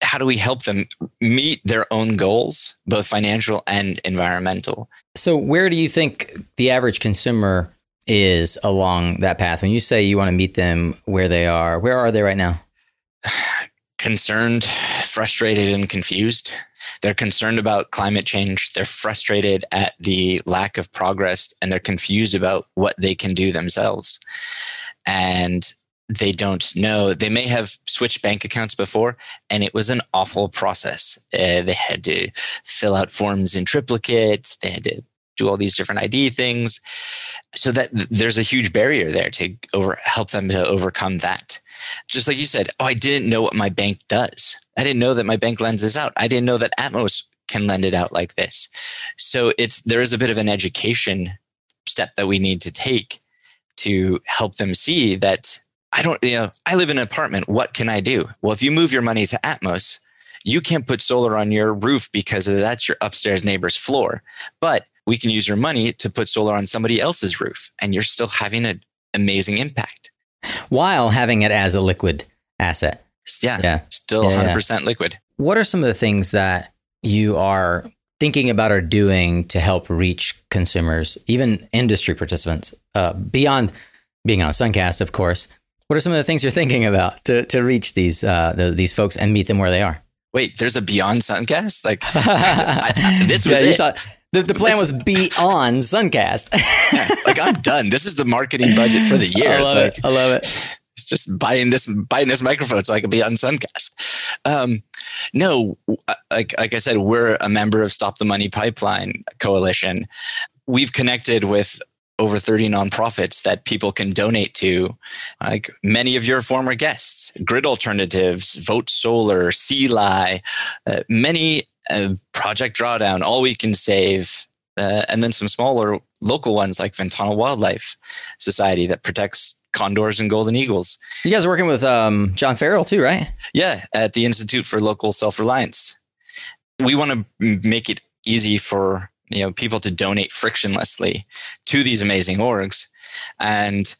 how do we help them meet their own goals, both financial and environmental? So where do you think the average consumer is along that path? When you say you want to meet them where they are, where are they right now? Concerned, frustrated, and confused. They're concerned about climate change. They're frustrated at the lack of progress, and they're confused about what they can do themselves. And they don't know. They may have switched bank accounts before, and it was an awful process. They had to fill out forms in triplicate. They had to do all these different ID things. So that there's a huge barrier there to help them to overcome that. Just like you said, oh, I didn't know what my bank does. I didn't know that my bank lends this out. I didn't know that Atmos can lend it out like this. So there is a bit of an education step that we need to take to help them see that I live in an apartment. What can I do? Well, if you move your money to Atmos, you can't put solar on your roof because that's your upstairs neighbor's floor. But we can use your money to put solar on somebody else's roof, and you're still having an amazing impact. While having it as a liquid asset. Yeah. Still 100% liquid. What are some of the things that you are thinking about or doing to help reach consumers, even industry participants, beyond being on SunCast, of course? What are some of the things you're thinking about to reach these folks and meet them where they are? Wait, there's a Beyond SunCast? Like this was it. The plan was Beyond SunCast. I'm done. This is the marketing budget for the year. I love it. It's just buying this microphone so I can be on SunCast. No, like I said, we're a member of Stop the Money Pipeline Coalition. We've connected with over 30 nonprofits that people can donate to, like many of your former guests, Grid Alternatives, Vote Solar, CLI, many Project Drawdown, All We Can Save, and then some smaller local ones like Ventana Wildlife Society that protects condors and golden eagles. You guys are working with John Farrell too, right? Yeah, at the Institute for Local Self-Reliance. We want to make it easy for people to donate frictionlessly to these amazing orgs. And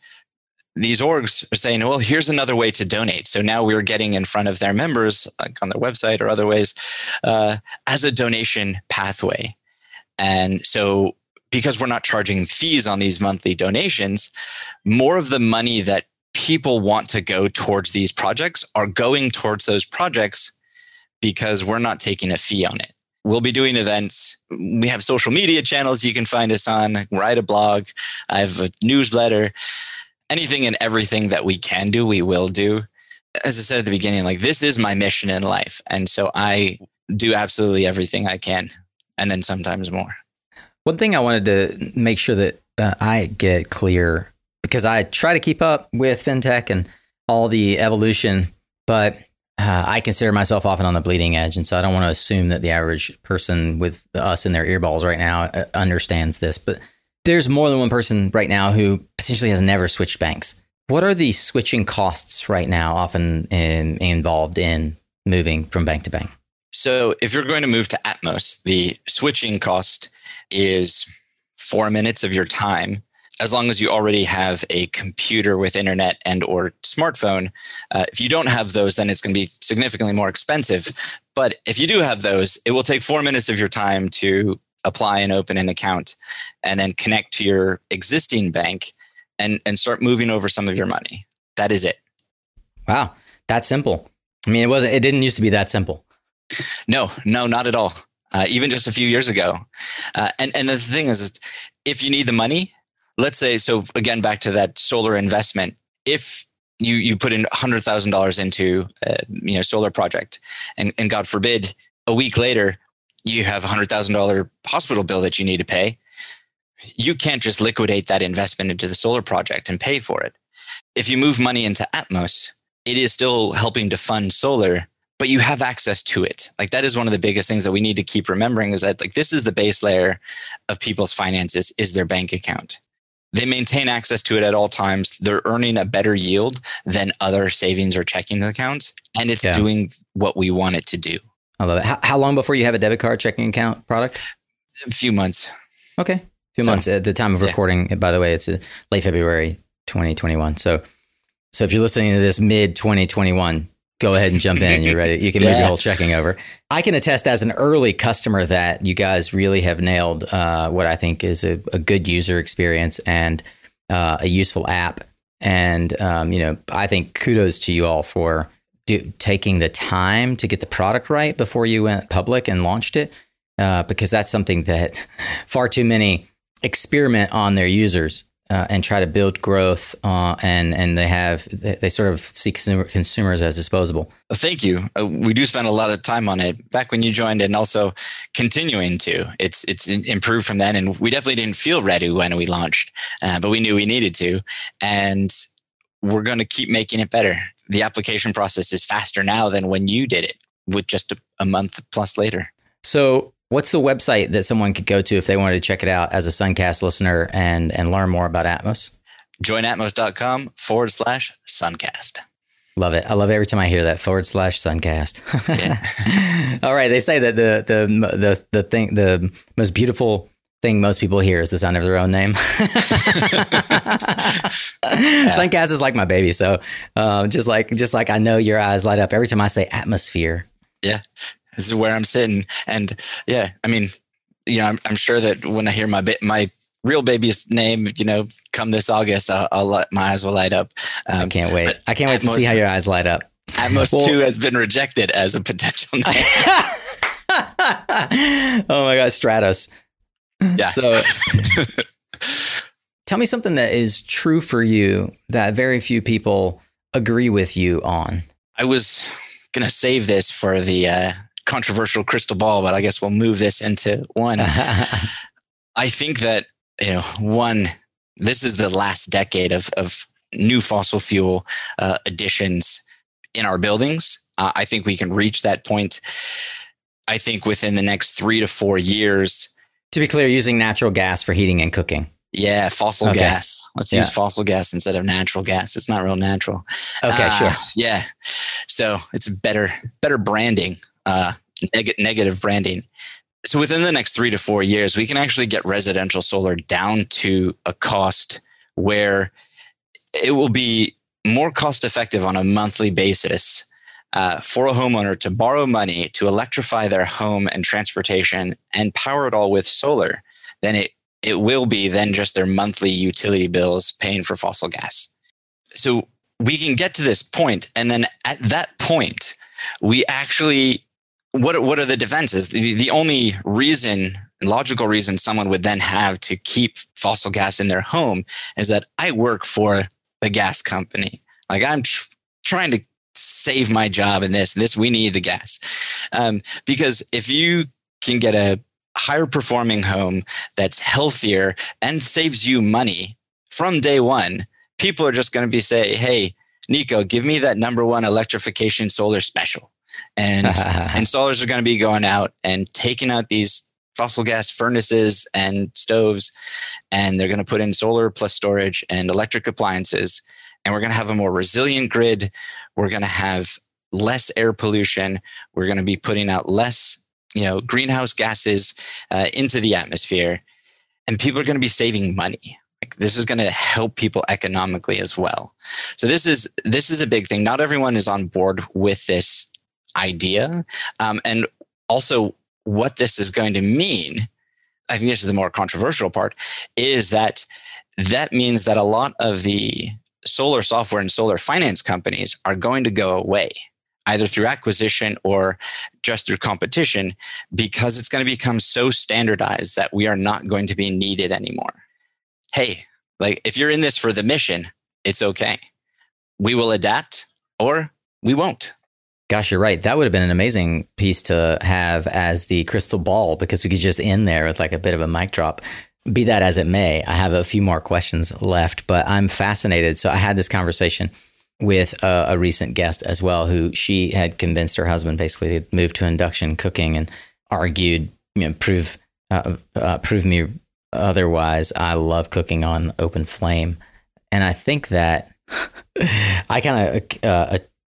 these orgs are saying, well, here's another way to donate. So now we're getting in front of their members, like on their website or other ways, as a donation pathway. And so because we're not charging fees on these monthly donations, more of the money that people want to go towards these projects are going towards those projects because we're not taking a fee on it. We'll be doing events. We have social media channels you can find us on. Write a blog. I have a newsletter. Anything and everything that we can do, we will do. As I said at the beginning, this is my mission in life. And so I do absolutely everything I can. And then sometimes more. One thing I wanted to make sure that I get clear, because I try to keep up with FinTech and all the evolution, but I consider myself often on the bleeding edge, and so I don't want to assume that the average person with us in their earballs right now understands this. But there's more than one person right now who potentially has never switched banks. What are the switching costs right now often involved in moving from bank to bank? So if you're going to move to Atmos, the switching cost is 4 minutes of your time. As long as you already have a computer with internet and or smartphone, if you don't have those, then it's going to be significantly more expensive. But if you do have those, it will take 4 minutes of your time to apply and open an account and then connect to your existing bank and start moving over some of your money. That is it. Wow. That's simple. I mean, it didn't used to be that simple. No, not at all. Even just a few years ago. And the thing is, if you need the money, let's say, so again, back to that solar investment, if you put in $100,000 into solar project and God forbid, a week later, you have $100,000 hospital bill that you need to pay, you can't just liquidate that investment into the solar project and pay for it. If you move money into Atmos, it is still helping to fund solar, but you have access to it. Like, that is one of the biggest things that we need to keep remembering, is that, like, this is the base layer of people's finances, is their bank account. They maintain access to it at all times. They're earning a better yield than other savings or checking accounts. And it's doing what we want it to do. I love it. How long before you have a debit card checking account product? A few months. Okay. Months. At the time of recording, by the way, it's late February 2021. So if you're listening to this mid 2021, go ahead and jump in. You're ready. You can move your whole checking over. I can attest as an early customer that you guys really have nailed what I think is a good user experience and a useful app. And, I think kudos to you all for taking the time to get the product right before you went public and launched it, because that's something that far too many experiment on their users and try to build growth, and they sort of see consumers as disposable. Thank you. We do spend a lot of time on it back when you joined, and also continuing to. It's improved from then, and we definitely didn't feel ready when we launched, but we knew we needed to, and we're going to keep making it better. The application process is faster now than when you did it, with just a month plus later. So, what's the website that someone could go to if they wanted to check it out as a Suncast listener and learn more about Atmos? joinatmos.com/Suncast. Love it. I love every time I hear that /Suncast. Yeah. All right. They say that the thing, the most beautiful thing most people hear is the sound of their own name. Suncast is like my baby. So just like I know your eyes light up every time I say atmosphere. Yeah. This is where I'm sitting. And I'm sure that when I hear my real baby's name, come this August, my eyes will light up. I can't wait. I can't wait to see how your eyes light up. Atmos 2 has been rejected as a potential name. Oh my God, Stratos. Yeah. So tell me something that is true for you that very few people agree with you on. I was going to save this for the controversial crystal ball, but I guess we'll move this into one. I think that, this is the last decade of new fossil fuel additions in our buildings. I think we can reach that point. I think within the next 3 to 4 years. To be clear, using natural gas for heating and cooking. Yeah, fossil gas. Let's use fossil gas instead of natural gas. It's not real natural. Okay, sure. Yeah. So it's better branding, negative branding. So within the next 3 to 4 years, we can actually get residential solar down to a cost where it will be more cost effective on a monthly basis for a homeowner to borrow money to electrify their home and transportation and power it all with solar than it will be then just their monthly utility bills paying for fossil gas. So we can get to this point, and then at that point, we actually, what are the defenses? The only logical reason someone would then have to keep fossil gas in their home is that I work for the gas company. Like, I'm trying to save my job in this, we need the gas. Because if you can get a higher performing home that's healthier and saves you money from day one, people are just going to be saying, hey, Nico, give me that #1 electrification solar special. And solars are going to be going out and taking out these fossil gas furnaces and stoves, and they're going to put in solar plus storage and electric appliances. And we're going to have a more resilient grid. We're going to have less air pollution. We're going to be putting out less greenhouse gases into the atmosphere, and people are going to be saving money. Like, this is going to help people economically as well. So this is a big thing. Not everyone is on board with this idea, and also what this is going to mean. I think this is the more controversial part. Is that means that a lot of the solar software and solar finance companies are going to go away, either through acquisition or just through competition, because it's going to become so standardized that we are not going to be needed anymore. Hey, like, if you're in this for the mission, it's okay. We will adapt or we won't. Gosh, you're right. That would have been an amazing piece to have as the crystal ball, because we could just end there with like a bit of a mic drop. Be that as it may, I have a few more questions left, but I'm fascinated. So I had this conversation with a recent guest as well, who she had convinced her husband basically to move to induction cooking and argued, you know, prove me otherwise. I love cooking on open flame. And I think that I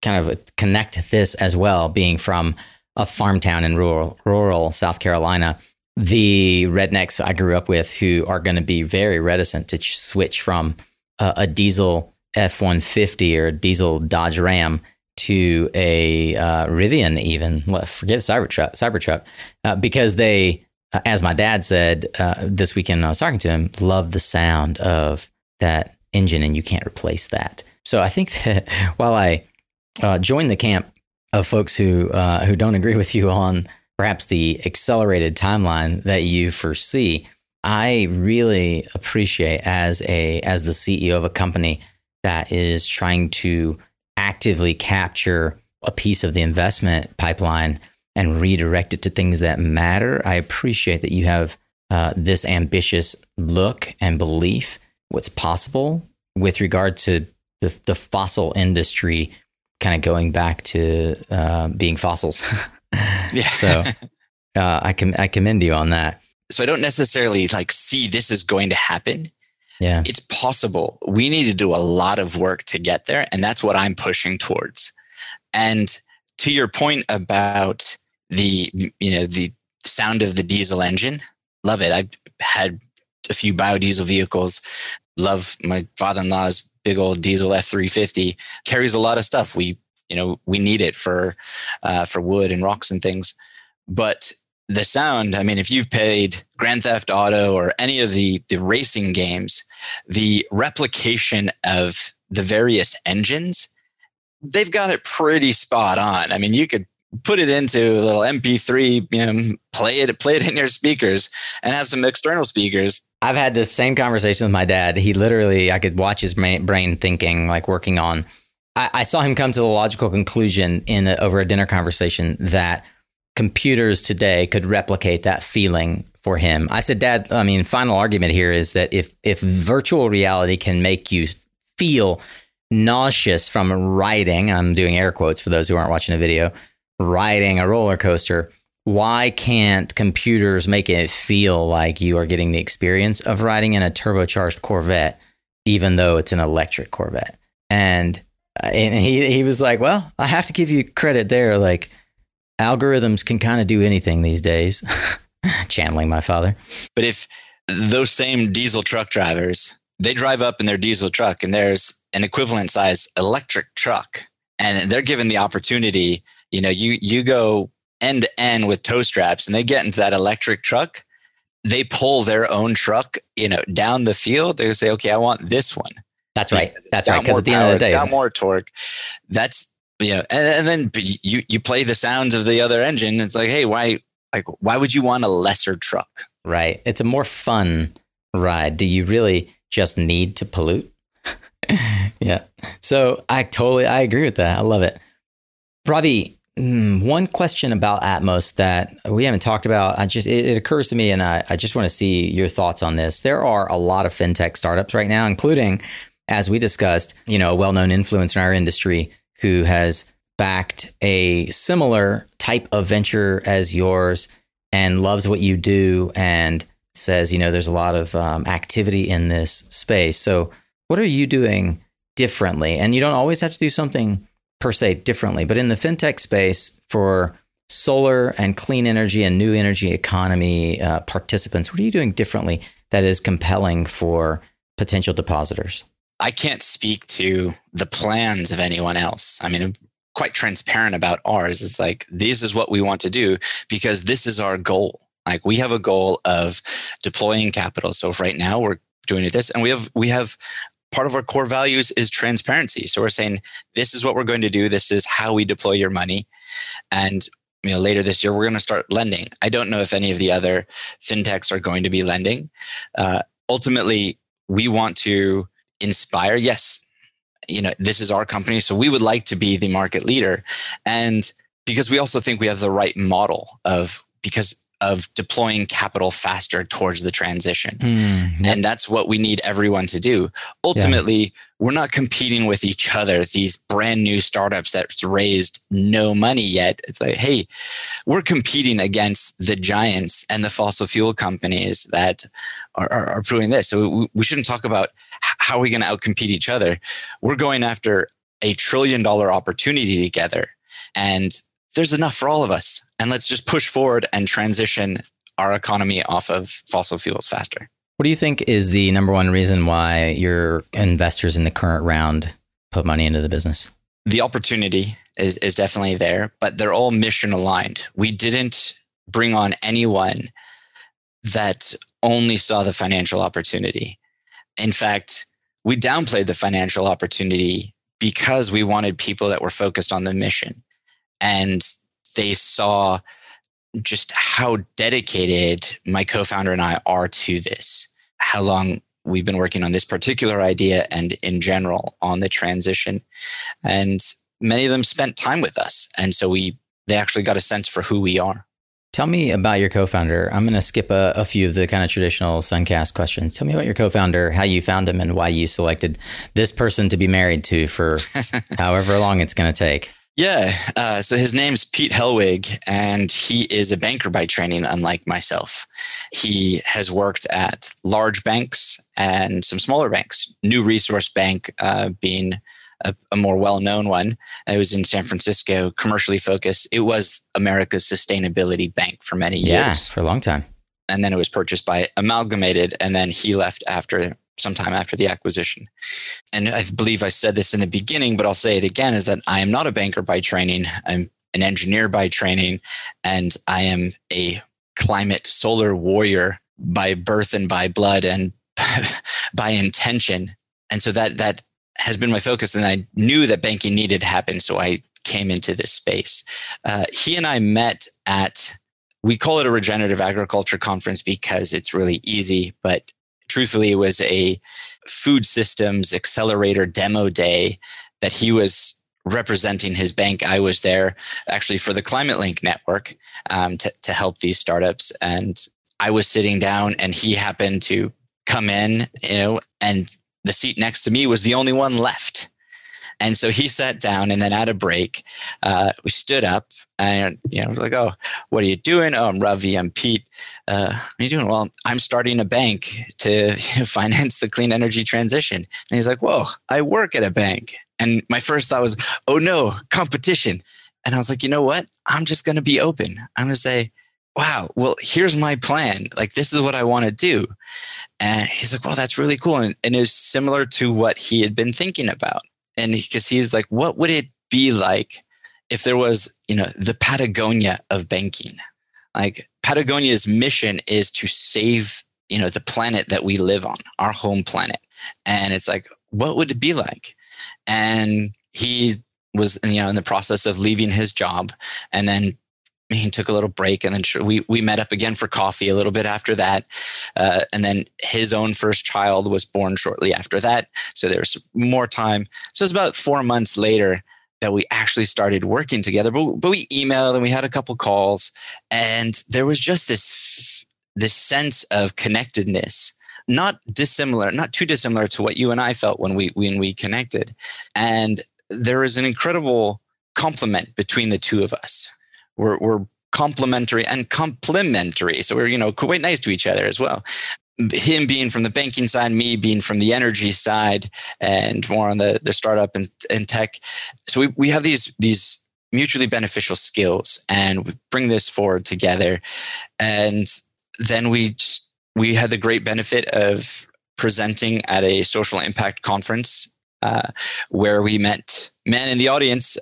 kind of connect this as well, being from a farm town in rural South Carolina. The rednecks I grew up with who are going to be very reticent to switch from a diesel F-150 or a diesel Dodge Ram to a Rivian, even forget Cybertruck, because they, as my dad said this weekend when I was talking to him, love the sound of that engine and you can't replace that. So I think that while I join the camp of folks who don't agree with you on perhaps the accelerated timeline that you foresee, I really appreciate as the CEO of a company that is trying to actively capture a piece of the investment pipeline and redirect it to things that matter. I appreciate that you have this ambitious look and belief what's possible with regard to the fossil industry kind of going back to being fossils. Yeah. So I commend you on that. So I don't necessarily see this is going to happen. Yeah. It's possible. We need to do a lot of work to get there. And that's what I'm pushing towards. And to your point about the sound of the diesel engine, love it. I've had a few biodiesel vehicles. Love my father-in-law's big old diesel F-350. Carries a lot of stuff. We need it for wood and rocks and things. But the sound, I mean, if you've played Grand Theft Auto or any of the racing games, the replication of the various engines, they've got it pretty spot on. I mean, you could put it into a little MP3, play it in your speakers and have some external speakers. I've had this same conversation with my dad. He literally, I could watch his brain thinking, working on. I saw him come to the logical conclusion over a dinner conversation that computers today could replicate that feeling for him. I said, Dad, final argument here is that if virtual reality can make you feel nauseous from riding, I'm doing air quotes for those who aren't watching a video, riding a roller coaster, why can't computers make it feel like you are getting the experience of riding in a turbocharged Corvette, even though it's an electric Corvette? And he was like, well, I have to give you credit there. Algorithms can kind of do anything these days, channeling my father. But if those same diesel truck drivers, they drive up in their diesel truck and there's an equivalent size electric truck and they're given the opportunity, you go end to end with tow straps and they get into that electric truck, they pull their own truck, down the field. They say, okay, I want this one. That's right. That's right. Because at the end of the day, it's got more torque. That's, and then you play the sounds of the other engine. It's like, hey, why would you want a lesser truck? Right. It's a more fun ride. Do you really just need to pollute? Yeah. So I agree with that. I love it. Robbie, one question about Atmos that we haven't talked about. It occurs to me, and I just want to see your thoughts on this. There are a lot of fintech startups right now, including, as we discussed, a well-known influencer in our industry who has backed a similar type of venture as yours and loves what you do and says, there's a lot of activity in this space. So what are you doing differently? And you don't always have to do something per se differently, but in the fintech space for solar and clean energy and new energy economy participants, what are you doing differently that is compelling for potential depositors? I can't speak to the plans of anyone else. I'm quite transparent about ours. It's this is what we want to do because this is our goal. We have a goal of deploying capital. So if right now we're doing this and we have part of our core values is transparency. So we're saying, this is what we're going to do. This is how we deploy your money. And later this year, we're going to start lending. I don't know if any of the other fintechs are going to be lending. Ultimately, we want to inspire. Yes, this is our company, so we would like to be the market leader, and because we also think we have the right model because of deploying capital faster towards the transition. Yep. And that's what we need everyone to do. Ultimately, we're not competing with each other. These brand new startups that's raised no money yet. It's like, hey, we're competing against the giants and the fossil fuel companies that are proving this. So we shouldn't talk about how are we going to outcompete each other. We're going after a $1 trillion opportunity together. And there's enough for all of us. And let's just push forward and transition our economy off of fossil fuels faster. What do you think is the number one reason why your investors in the current round put money into the business? The opportunity is definitely there, but they're all mission aligned. We didn't bring on anyone that only saw the financial opportunity. In fact, we downplayed the financial opportunity because we wanted people that were focused on the mission. And they saw just how dedicated my co-founder and I are to this, how long we've been working on this particular idea and in general on the transition. And many of them spent time with us. And so they actually got a sense for who we are. Tell me about your co-founder. I'm going to skip a few of the kind of traditional SunCast questions. Tell me about your co-founder, how you found him and why you selected this person to be married to for however long it's going to take. Yeah. So his name's Pete Hellwig, and he is a banker by training, unlike myself. He has worked at large banks and some smaller banks, New Resource Bank being a more well-known one. It was in San Francisco, commercially focused. It was America's sustainability bank for many years. Yeah, for a long time. And then it was purchased by Amalgamated, and then he left after sometime after the acquisition. And I believe I said this in the beginning, but I'll say it again, is that I am not a banker by training. I'm an engineer by training, and I am a climate solar warrior by birth and by blood and by intention. And so that has been my focus. And I knew that banking needed to happen. So I came into this space. He and I met at, we call it a regenerative agriculture conference because it's really easy, but truthfully, it was a food systems accelerator demo day that he was representing his bank. I was there actually for the Climate Link network to help these startups. And I was sitting down and he happened to come in, and the seat next to me was the only one left. And so he sat down, and then at a break, we stood up and, I was like, oh, what are you doing? Oh, I'm Ravi. I'm Pete. What are you doing? Well, I'm starting a bank to finance the clean energy transition. And he's like, whoa, I work at a bank. And my first thought was, oh no, competition. And I was like, you know what? I'm just going to be open. I'm going to say, wow, well, here's my plan. Like, this is what I want to do. And he's like, well, that's really cool. And it was similar to what he had been thinking about. And because he's like, what would it be like if there was, the Patagonia of banking? Like, Patagonia's mission is to save, the planet that we live on, our home planet. And it's like, what would it be like? And he was, in the process of leaving his job, and then he took a little break, and then we met up again for coffee a little bit after that. And then his own first child was born shortly after that. So there was more time. So it was about 4 months later that we actually started working together. But we emailed and we had a couple calls, and there was just this sense of connectedness, not too dissimilar to what you and I felt when we connected. And there is an incredible complement between the two of us. We're complementary and complementary. So we're, quite nice to each other as well. Him being from the banking side, me being from the energy side, and more on the startup and tech. So we have these mutually beneficial skills, and we bring this forward together. And then we had the great benefit of presenting at a social impact conference where we met men in the audience.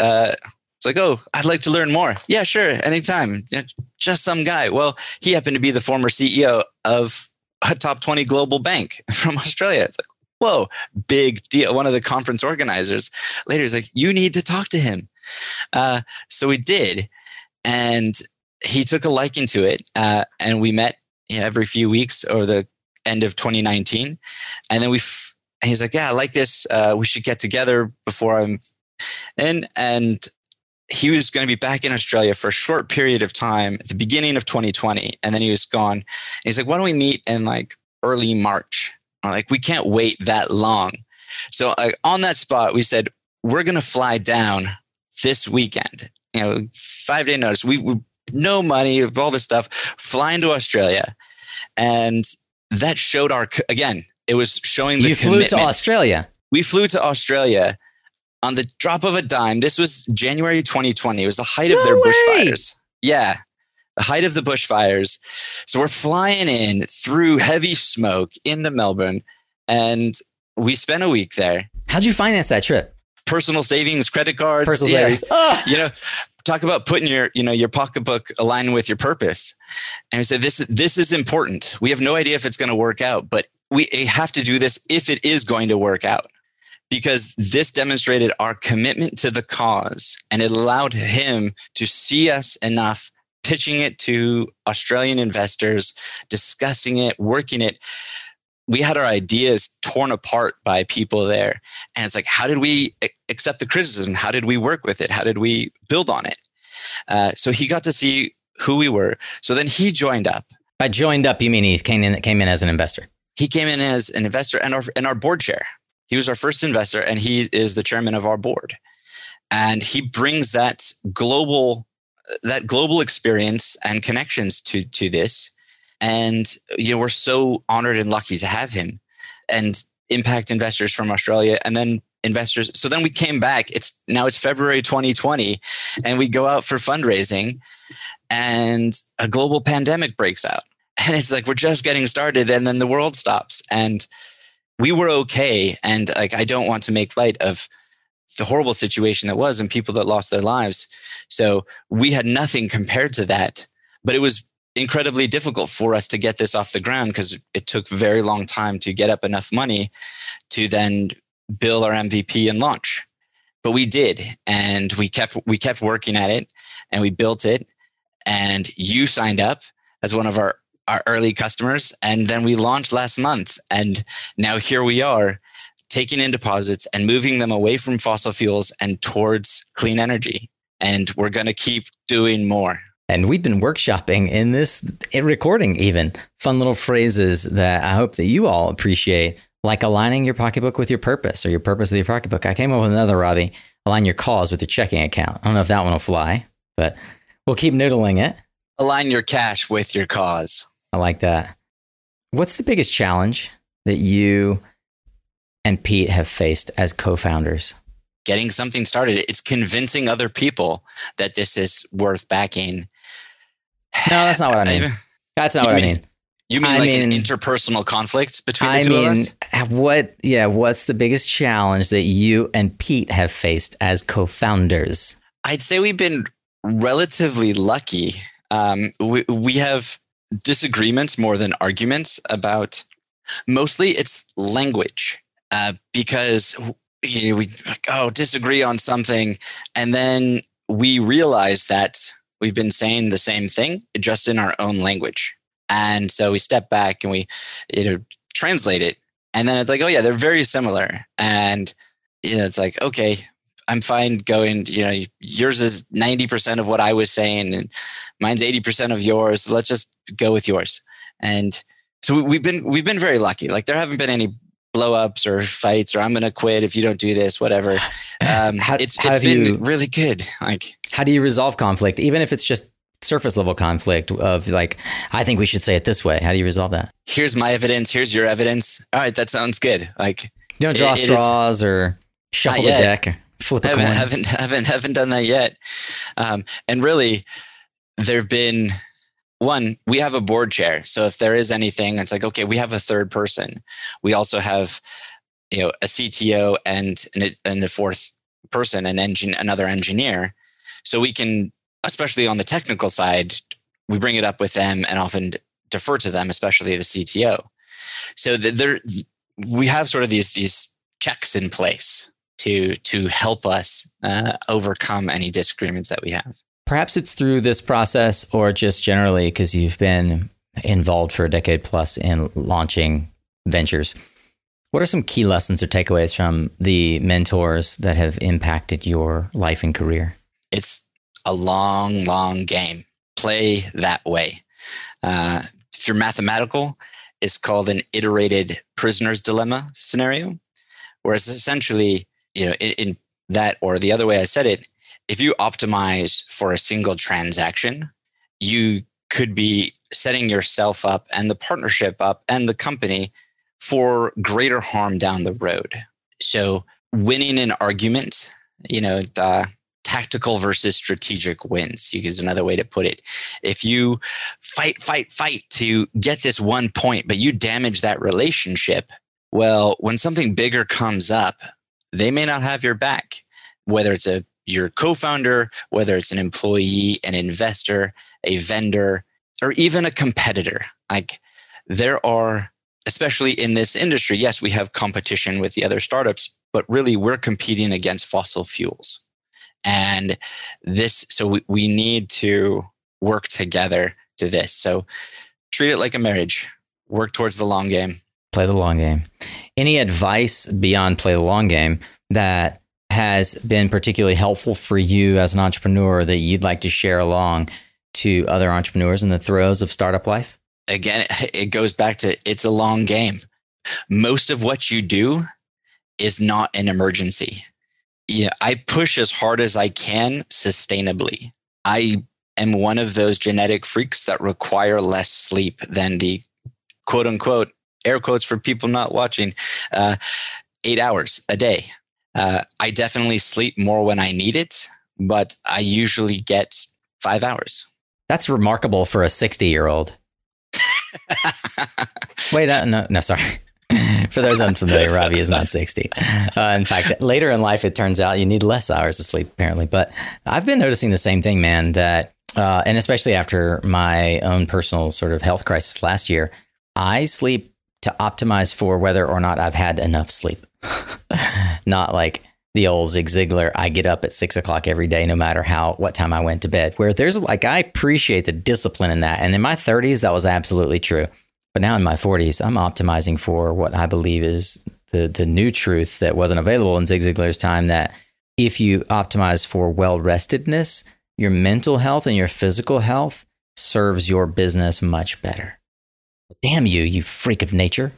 Like, oh, I'd like to learn more. Yeah, sure. Anytime. Just some guy. Well, he happened to be the former CEO of a top 20 global bank from Australia. It's like, whoa, big deal. One of the conference organizers later is like, you need to talk to him. So we did. And he took a liking to it. And we met every few weeks over the end of 2019. And then and he's like, yeah, I like this. We should get together before I'm in. And he was going to be back in Australia for a short period of time at the beginning of 2020. And then he was gone. And he's like, why don't we meet in like early March? I'm like, we can't wait that long. So on that spot, we said, we're going to fly down this weekend, 5-day notice. We no money, all this stuff, flying to Australia. And that showed it was showing the commitment. You flew to Australia. We flew to Australia on the drop of a dime. This was January 2020. It was the height of their bushfires. Yeah, the height of the bushfires. So we're flying in through heavy smoke into Melbourne, and we spent a week there. How'd you finance that trip? Personal savings, credit cards. Talk about putting your pocketbook aligned with your purpose. And we said, this is important. We have no idea if it's going to work out, but we have to do this if it is going to work out, because this demonstrated our commitment to the cause, and it allowed him to see us enough, pitching it to Australian investors, discussing it, working it. We had our ideas torn apart by people there. And it's like, how did we accept the criticism? How did we work with it? How did we build on it? So he got to see who we were. So then he joined up. By joined up, you mean he came in as an investor? He came in as an investor and our board chair. He was our first investor, and he is the chairman of our board. And he brings that global experience and connections to this. And we're so honored and lucky to have him and impact investors from Australia and then investors. So then we came back. It's February 2020, and we go out for fundraising, and a global pandemic breaks out. And it's like, we're just getting started, and then the world stops. And we were okay. And I don't want to make light of the horrible situation that was and people that lost their lives. So we had nothing compared to that, but it was incredibly difficult for us to get this off the ground, because it took a very long time to get up enough money to then build our MVP and launch. But we did, and we kept working at it, and we built it, and you signed up as one of our early customers, and then we launched last month, and now here we are taking in deposits and moving them away from fossil fuels and towards clean energy, and we're going to keep doing more. And we've been workshopping in this recording, even fun little phrases that I hope that you all appreciate, like aligning your pocketbook with your purpose, or your purpose with your pocketbook. I came up with another, Robbie: align your cause with your checking account. I don't know if that one will fly, but we'll keep noodling it. Align your cash with your cause. I like that. What's the biggest challenge that you and Pete have faced as co-founders? Getting something started. It's convincing other people that this is worth backing. No, that's not what I mean. That's not what I mean. You mean an interpersonal conflict between the two of us? What's the biggest challenge that you and Pete have faced as co-founders? I'd say we've been relatively lucky. We have disagreements more than arguments about, mostly it's language, because we disagree on something, and then we realize that we've been saying the same thing just in our own language. And so we step back and we translate it, and then it's like, oh yeah, they're very similar. And it's like, okay, I'm fine going, yours is 90% of what I was saying, and mine's 80% of yours. So let's just go with yours. And so we've been very lucky. Like, there haven't been any blow-ups or fights, or I'm going to quit if you don't do this, whatever. It's been really good. Like, how do you resolve conflict, even if it's just surface level conflict of like, I think we should say it this way? How do you resolve that? Here's my evidence. Here's your evidence. All right, that sounds good. Like, you don't draw straws or shuffle the deck. Or flip a coin. Haven't done that yet. And really, there've been. One, we have a board chair. So if there is anything, it's like, okay, we have a third person. We also have, a CTO and a fourth person, another engineer. So we can, especially on the technical side, we bring it up with them and often defer to them, especially the CTO. So we have sort of these checks in place to help us overcome any disagreements that we have. Perhaps it's through this process, or just generally because you've been involved for a decade plus in launching ventures. What are some key lessons or takeaways from the mentors that have impacted your life and career? It's a long, long game. Play that way. If you're mathematical, it's called an iterated prisoner's dilemma scenario, whereas essentially, you know, in that, or the other way I said it, if you optimize for a single transaction, you could be setting yourself up and the partnership up and the company for greater harm down the road. So winning an argument, you know, the tactical versus strategic wins is another way to put it. If you fight to get this one point, but you damage that relationship, well, when something bigger comes up, they may not have your back, whether it's your co-founder, whether it's an employee, an investor, a vendor, or even a competitor. Like, there are, especially in this industry, yes, we have competition with the other startups, but really we're competing against fossil fuels. And this, so we need to work together to this. So treat it like a marriage, work towards the long game. Play the long game. Any advice beyond play the long game that has been particularly helpful for you as an entrepreneur that you'd like to share along to other entrepreneurs in the throes of startup life? Again, it goes back to, it's a long game. Most of what you do is not an emergency. Yeah, I push as hard as I can sustainably. I am one of those genetic freaks that require less sleep than the quote unquote, air quotes for people not watching, 8 hours a day. I definitely sleep more when I need it, but I usually get 5 hours. That's remarkable for a 60-year-old. Wait, no, sorry. For those unfamiliar, Robbie is not 60. In fact, later in life, it turns out you need less hours of sleep, apparently. But I've been noticing the same thing, man, that, and especially after my own personal sort of health crisis last year, I sleep to optimize for whether or not I've had enough sleep. Not like the old Zig Ziglar, I get up at 6 o'clock every day, no matter what time I went to bed, where there's like, I appreciate the discipline in that. And in my 30s, that was absolutely true. But now in my 40s, I'm optimizing for what I believe is the new truth that wasn't available in Zig Ziglar's time, that if you optimize for well-restedness, your mental health and your physical health serves your business much better. Damn you freak of nature.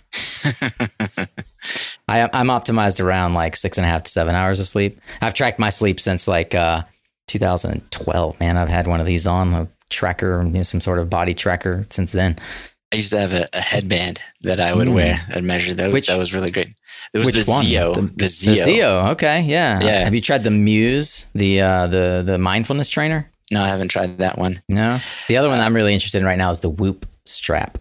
I'm optimized around like 6.5 to 7 hours of sleep. I've tracked my sleep since like 2012, man. I've had one of these on, a tracker, some sort of body tracker since then. I used to have a headband that I would wear and measure that. That was really great. It was the Zeo. The Zeo. Okay, yeah. Have you tried the Muse, the mindfulness trainer? No, I haven't tried that one. No. The other one I'm really interested in right now is the Whoop strap.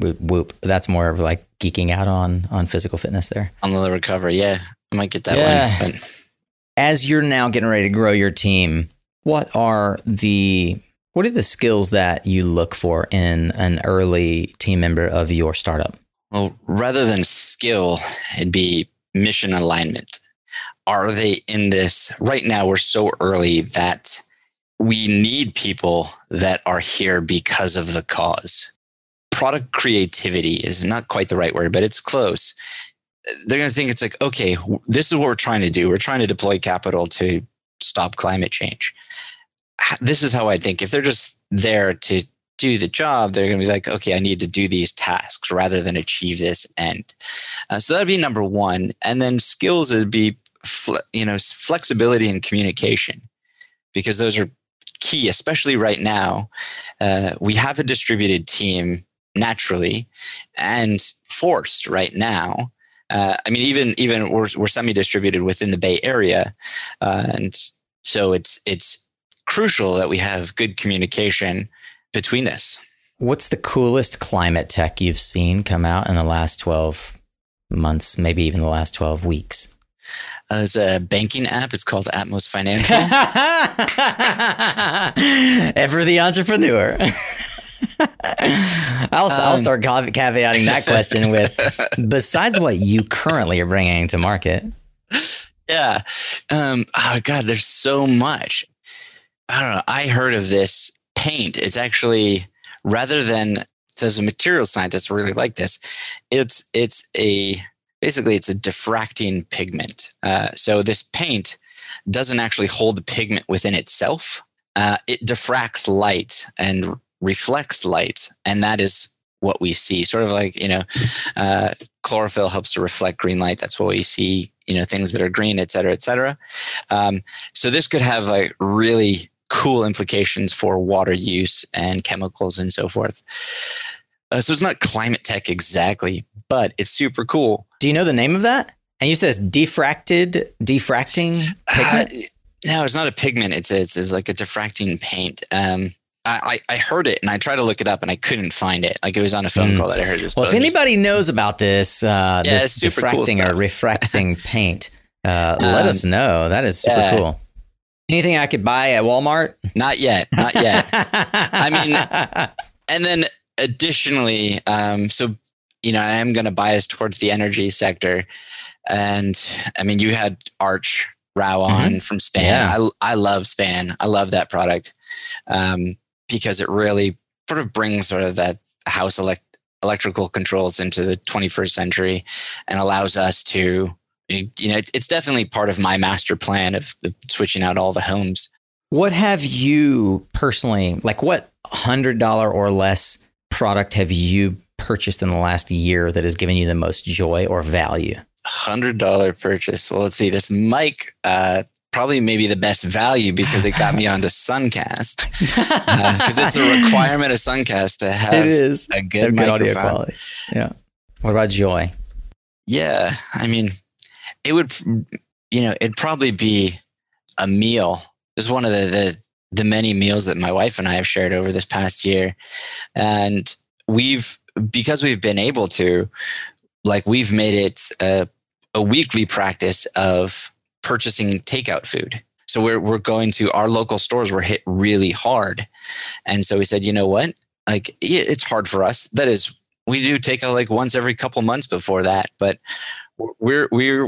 Whoop. That's more of like geeking out on physical fitness there. On the recovery, yeah. I might get that one. But. As you're now getting ready to grow your team, what are the skills that you look for in an early team member of your startup? Well, rather than skill, it'd be mission alignment. Are they in this? Right now, we're so early that we need people that are here because of the cause. Product creativity is not quite the right word, but it's close. They're going to think it's like, okay, this is what we're trying to do. We're trying to deploy capital to stop climate change. This is how I think. If they're just there to do the job, they're going to be like, okay, I need to do these tasks rather than achieve this end. So that'd be number one. And then skills would be, flexibility and communication, because those are key, especially right now. We have a distributed team naturally and forced right now. Even we're semi-distributed within the Bay Area. And so it's crucial that we have good communication between us. What's the coolest climate tech you've seen come out in the last 12 months, maybe even the last 12 weeks? There's a banking app. It's called Atmos Financial. Ever the entrepreneur. I'll start caveating that question with, besides what you currently are bringing to market. Yeah. There's so much. I don't know. I heard of this paint. It's actually, rather than, so as a material scientist, I really like this. It's basically a diffracting pigment. So this paint, doesn't actually hold the pigment within itself. It diffracts light and reflects light, and that is what we see. Sort of like, chlorophyll helps to reflect green light. That's what we see, things that are green, et cetera, et cetera. So this could have really cool implications for water use and chemicals and so forth. So it's not climate tech exactly, but it's super cool. Do you know the name of that? And you said diffracting pigment? No, it's not a pigment. It's like a diffracting paint. I heard it and I tried to look it up and I couldn't find it. It was on a phone call that I heard this. Well, if anybody knows about this, this diffracting cool or refracting paint, let us know. That is super cool. Anything I could buy at Walmart? Not yet. And then additionally, I am going to bias towards the energy sector. And you had Arch Rao on from Span. Yeah. I love Span. I love that product because it really sort of brings sort of that house electrical controls into the 21st century and allows us to, it's definitely part of my master plan of switching out all the homes. What have you personally, what $100 or less product have you purchased in the last year that has given you the most joy or value? $100 purchase. Well, let's see. This mic, probably maybe the best value because it got me onto SunCast because it's a requirement of SunCast to have a good audio quality. Yeah. What about joy? Yeah. It would, it'd probably be a meal. This is one of the many meals that my wife and I have shared over this past year. And because we've been able to, we've made it a weekly practice of purchasing takeout food. So we're going to our local stores were hit really hard. And so we said, you know what? It's hard for us. That is, we do takeout once every couple months before that, but we're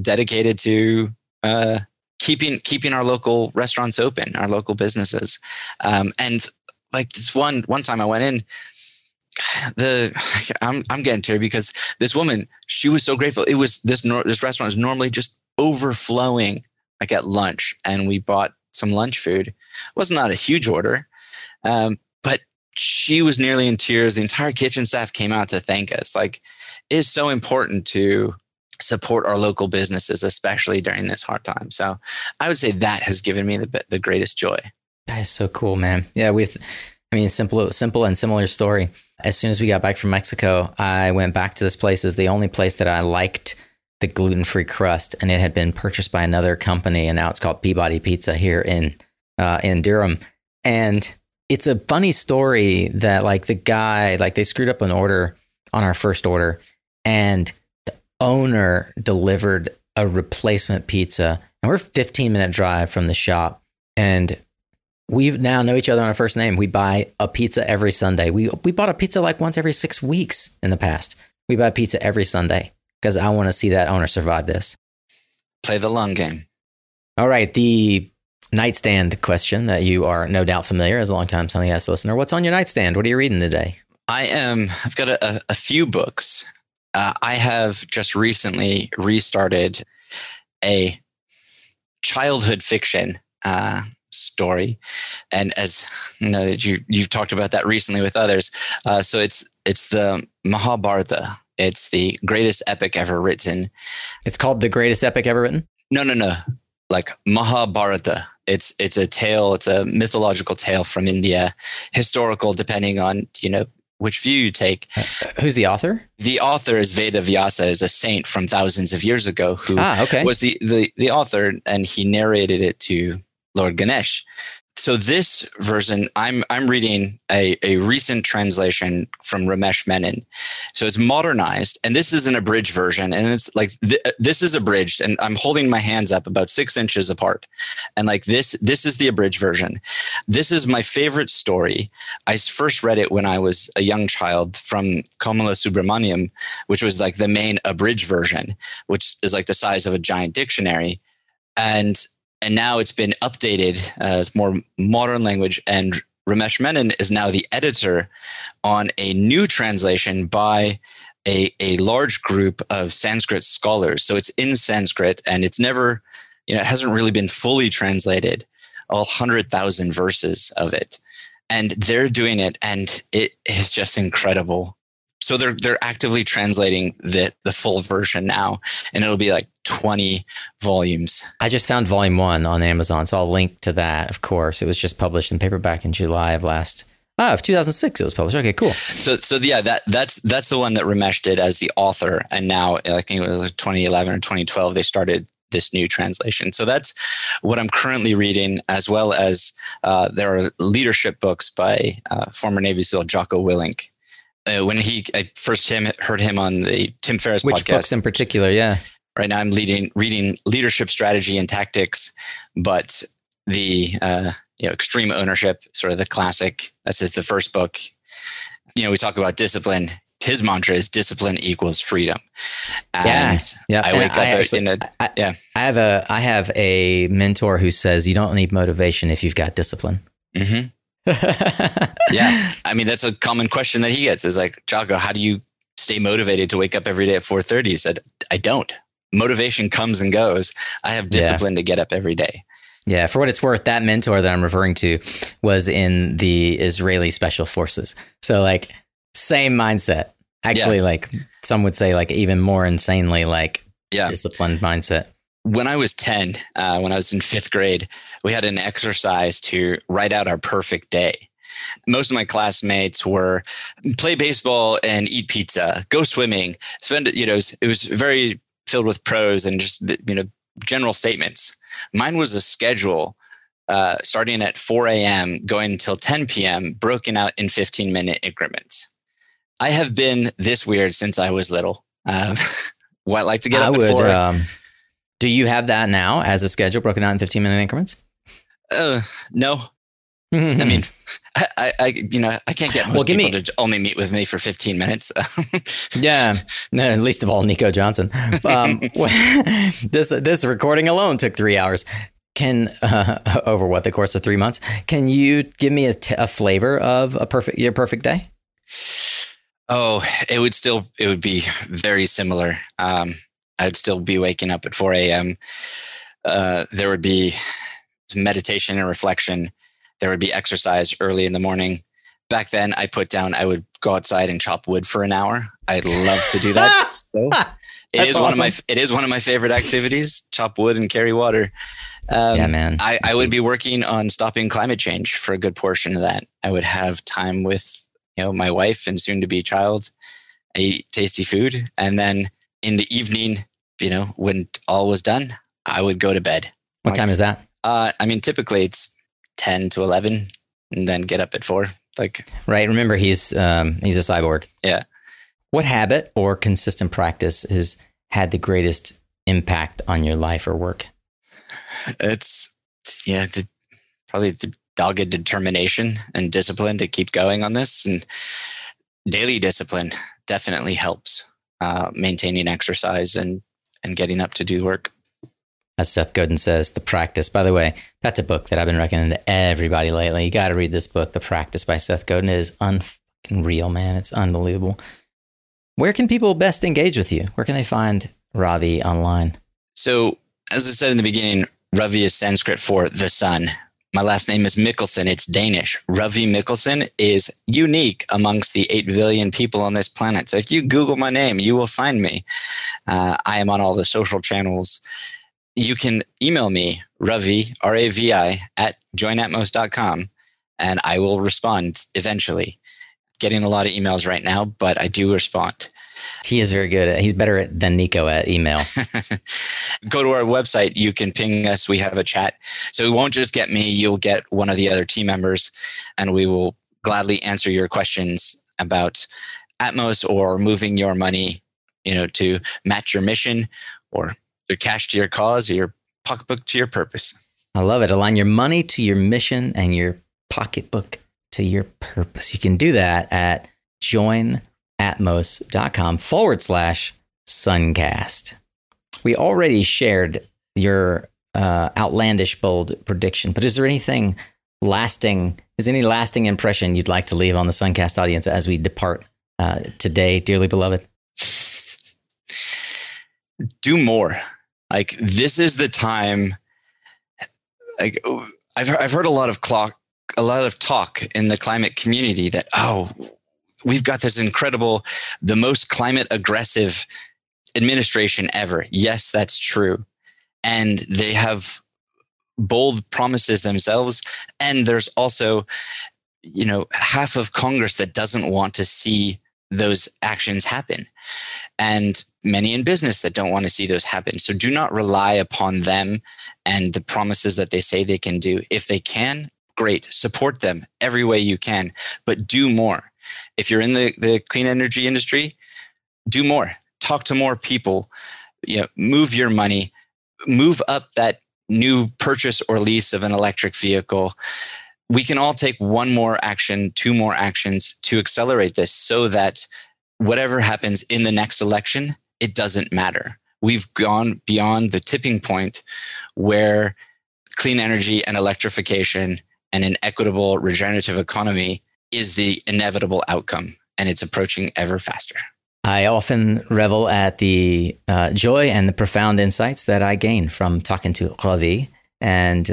dedicated to keeping our local restaurants open, our local businesses. And this one time I went in, I'm getting teary because this woman, she was so grateful. It was this restaurant is normally just overflowing at lunch, and we bought some lunch food. It was not a huge order, but she was nearly in tears. The entire kitchen staff came out to thank us. It is so important to support our local businesses, especially during this hard time. So I would say that has given me the greatest joy. That is so cool, man. Yeah, simple and similar story. As soon as we got back from Mexico, I went back to this place as the only place that I liked the gluten-free crust, and it had been purchased by another company, and now it's called Peabody Pizza here in Durham. And it's a funny story that the guy, they screwed up an order on our first order, and the owner delivered a replacement pizza, and we're a 15-minute drive from the shop, and we now know each other on our first name. We buy a pizza every Sunday. We bought a pizza once every 6 weeks in the past. We buy pizza every Sunday because I want to see that owner survive this. Play the long game. All right. The nightstand question that you are no doubt familiar as a long-time SunCast listener. What's on your nightstand? What are you reading today? I've got a few books. I have just recently restarted a childhood fiction story, and as you've talked about that recently with others, so it's the Mahabharata. It's the greatest epic ever written. It's called the greatest epic ever written? No, Mahabharata. It's a tale. It's a mythological tale from India, historical, depending on which view you take. Who's the author? The author is Veda Vyasa, is a saint from thousands of years ago who was the author, and he narrated it to Lord Ganesh. So this version, I'm reading a recent translation from Ramesh Menon. So it's modernized, and this is an abridged version, and it's this is abridged, and I'm holding my hands up about 6 inches apart, and this is the abridged version. This is my favorite story. I first read it when I was a young child from Komala Subramaniam, which was the main abridged version, which is the size of a giant dictionary, and now it's been updated. It's more modern language. And Ramesh Menon is now the editor on a new translation by a large group of Sanskrit scholars. So it's in Sanskrit, and it's never it hasn't really been fully translated, all 100,000 verses of it. And they're doing it, and it is just incredible. So they're actively translating the full version now, and it'll be like 20 volumes. I just found volume 1 on Amazon, so I'll link to that, of course. It was just published in paperback in July of 2006 it was published. Okay, cool. So yeah, that's the one that Ramesh did as the author, and now I think it was like 2011 or 2012 they started this new translation. So that's what I'm currently reading, as well as there are leadership books by former Navy SEAL Jocko Willink. When I first heard him on the Tim Ferriss podcast. Which books in particular? Yeah. Right now I'm reading Leadership Strategy and Tactics, but the Extreme Ownership, sort of the classic. That's the first book. We talk about discipline. His mantra is discipline equals freedom. And yeah. I wake up. I have a mentor who says you don't need motivation if you've got discipline. Mm-hmm. Yeah. I mean, that's a common question that he gets is like, Jocko, how do you stay motivated to wake up every day at 4:30? He said, I don't. Motivation comes and goes. I have discipline to get up every day. Yeah. For what it's worth, that mentor that I'm referring to was in the Israeli Special Forces. So like same mindset, actually, like some would say like even more insanely, like disciplined mindset. When I was 10, when I was in fifth grade, we had an exercise to write out our perfect day. Most of my classmates were play baseball and eat pizza, go swimming, spend, it was very filled with prose and just, general statements. Mine was a schedule starting at 4 a.m., going until 10 p.m., broken out in 15-minute increments. I have been this weird since I was little. Well, I like to get up before. Do you have that now as a schedule broken out in 15-minute increments? No. I mean, I can't get most people to only meet with me for 15 minutes. Yeah. No, least of all, Nico Johnson. This recording alone took 3 hours. Over the course of 3 months, can you give me a flavor of your perfect day? Oh, it would be very similar. I'd still be waking up at 4 a.m. There would be meditation and reflection. There would be exercise early in the morning. Back then, I would go outside and chop wood for an hour. I'd love to do that. That's awesome. It is one of my favorite activities: chop wood and carry water. Yeah, man. I would be working on stopping climate change for a good portion of that. I would have time with my wife and soon-to-be child. I eat tasty food, and then in the evening, when all was done, I would go to bed. What time is that? Typically it's 10 to 11 and then get up at 4. Right. Remember, he's a cyborg. Yeah. What habit or consistent practice has had the greatest impact on your life or work? Probably the dogged determination and discipline to keep going on this. And daily discipline definitely helps. Maintaining exercise and getting up to do work. As Seth Godin says, The Practice. By the way, that's a book that I've been recommending to everybody lately. You got to read this book, The Practice by Seth Godin. It is un-fucking real, man. It's unbelievable. Where can people best engage with you? Where can they find Ravi online? So, as I said in the beginning, Ravi is Sanskrit for the sun. My last name is Mickelson. It's Danish. Robbie Mickelson is unique amongst the 8 billion people on this planet. So if you Google my name, you will find me. I am on all the social channels. You can email me, Ravi, R-A-V-I, at joinatmos.com, and I will respond eventually. Getting a lot of emails right now, but I do respond. He is very good. He's better than Nico at email. Go to our website. You can ping us. We have a chat. So it won't just get me. You'll get one of the other team members, and we will gladly answer your questions about Atmos or moving your money, to match your mission or your cash to your cause or your pocketbook to your purpose. I love it. Align your money to your mission and your pocketbook to your purpose. You can do that at joinatmos.com/Suncast. We already shared your outlandish bold prediction, but is there anything lasting? Is any lasting impression you'd like to leave on the Suncast audience as we depart today, dearly beloved? Do more. Like, this is the time. Like, I've heard a lot of talk in the climate community that, oh, we've got this incredible, the most climate aggressive administration ever. Yes, that's true. And they have bold promises themselves. And there's also, you know, half of Congress that doesn't want to see those actions happen. And many in business that don't want to see those happen. So do not rely upon them and the promises that they say they can do. If they can, great, support them every way you can, but do more. If you're in the clean energy industry, do more. Talk to more people. You know, move your money. Move up that new purchase or lease of an electric vehicle. We can all take one more action, two more actions to accelerate this so that whatever happens in the next election, it doesn't matter. We've gone beyond the tipping point where clean energy and electrification and an equitable regenerative economy is the inevitable outcome, and it's approaching ever faster. I often revel at the joy and the profound insights that I gain from talking to Ravi and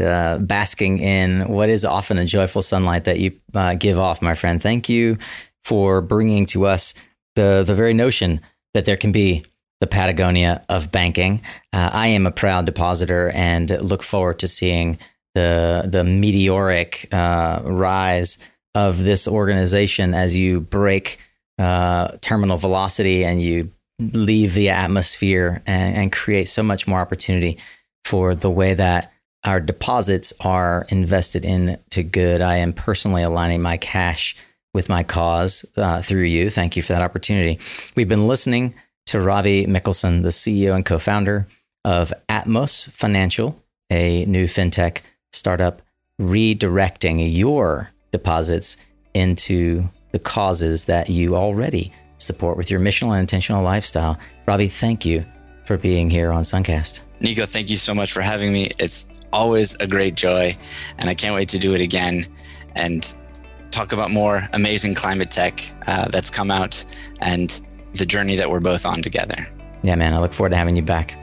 basking in what is often a joyful sunlight that you give off, my friend. Thank you for bringing to us the very notion that there can be the Patagonia of banking. I am a proud depositor and look forward to seeing the meteoric rise of this organization as you break terminal velocity and you leave the atmosphere and create so much more opportunity for the way that our deposits are invested into good. I am personally aligning my cash with my cause through you. Thank you for that opportunity. We've been listening to Robbie Mickelson, the CEO and co-founder of Atmos Financial, a new fintech startup redirecting your deposits into the causes that you already support with your missional and intentional lifestyle. Robbie, thank you for being here on Suncast. Nico, thank you so much for having me. It's always a great joy, and I can't wait to do it again and talk about more amazing climate tech that's come out and the journey that we're both on together. Yeah, man, I look forward to having you back.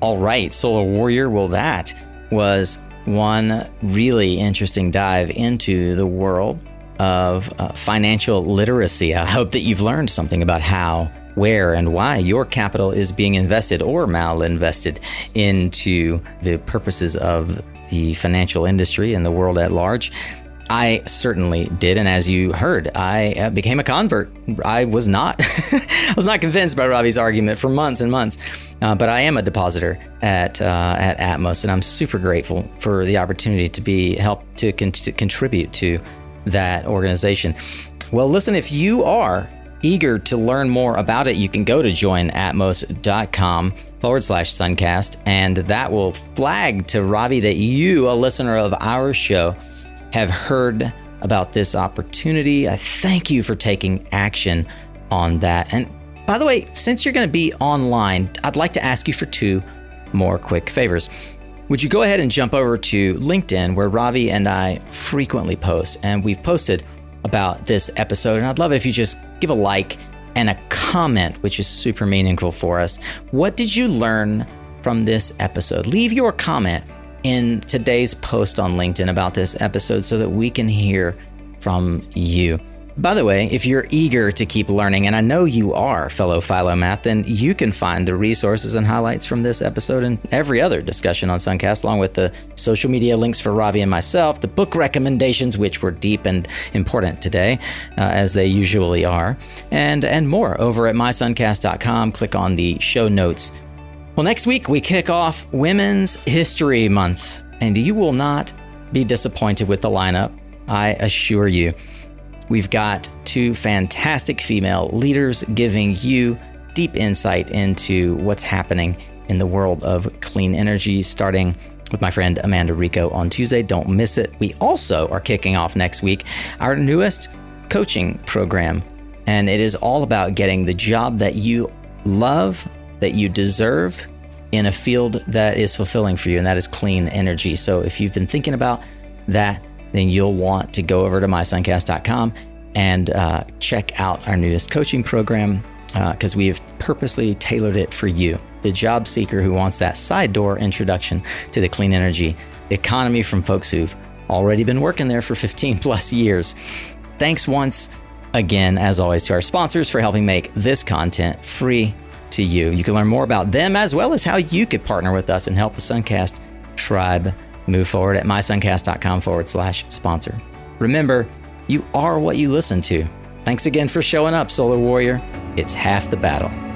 All right, Solar Warrior. Well, that was one really interesting dive into the world of financial literacy. I hope that you've learned something about how, where, and why your capital is being invested or malinvested into the purposes of the financial industry and the world at large. I certainly did. And as you heard, I became a convert. I was not convinced by Robbie's argument for months and months, but I am a depositor at Atmos, and I'm super grateful for the opportunity to be helped to contribute to that organization. Well, listen, if you are eager to learn more about it, you can go to joinatmos.com/Suncast, and that will flag to Robbie that you, a listener of our show, have heard about this opportunity. I thank you for taking action on that. And by the way, since you're going to be online, I'd like to ask you for two more quick favors. Would you go ahead and jump over to LinkedIn, where Ravi and I frequently post, and we've posted about this episode, and I'd love it if you just give a like and a comment, which is super meaningful for us. What did you learn from this episode? Leave your comment in today's post on LinkedIn about this episode so that we can hear from you. By the way, if you're eager to keep learning, and I know you are, fellow Philomath, then you can find the resources and highlights from this episode and every other discussion on Suncast, along with the social media links for Ravi and myself, the book recommendations, which were deep and important today, as they usually are, and more over at mysuncast.com. Click on the show notes. Well, next week, we kick off Women's History Month, and you will not be disappointed with the lineup, I assure you. We've got two fantastic female leaders giving you deep insight into what's happening in the world of clean energy, starting with my friend Amanda Rico on Tuesday. Don't miss it. We also are kicking off next week our newest coaching program, and it is all about getting the job that you love, that you deserve, in a field that is fulfilling for you, and that is clean energy. So if you've been thinking about that, then you'll want to go over to mysuncast.com and check out our newest coaching program because we have purposely tailored it for you. the job seeker who wants that side door introduction to the clean energy economy from folks who've already been working there for 15 plus years. Thanks once again, as always, to our sponsors for helping make this content free to you. You can learn more about them as well as how you could partner with us and help the Suncast tribe move forward at mysuncast.com/sponsor. Remember, you are what you listen to. Thanks again for showing up, Solar Warrior. It's half the battle.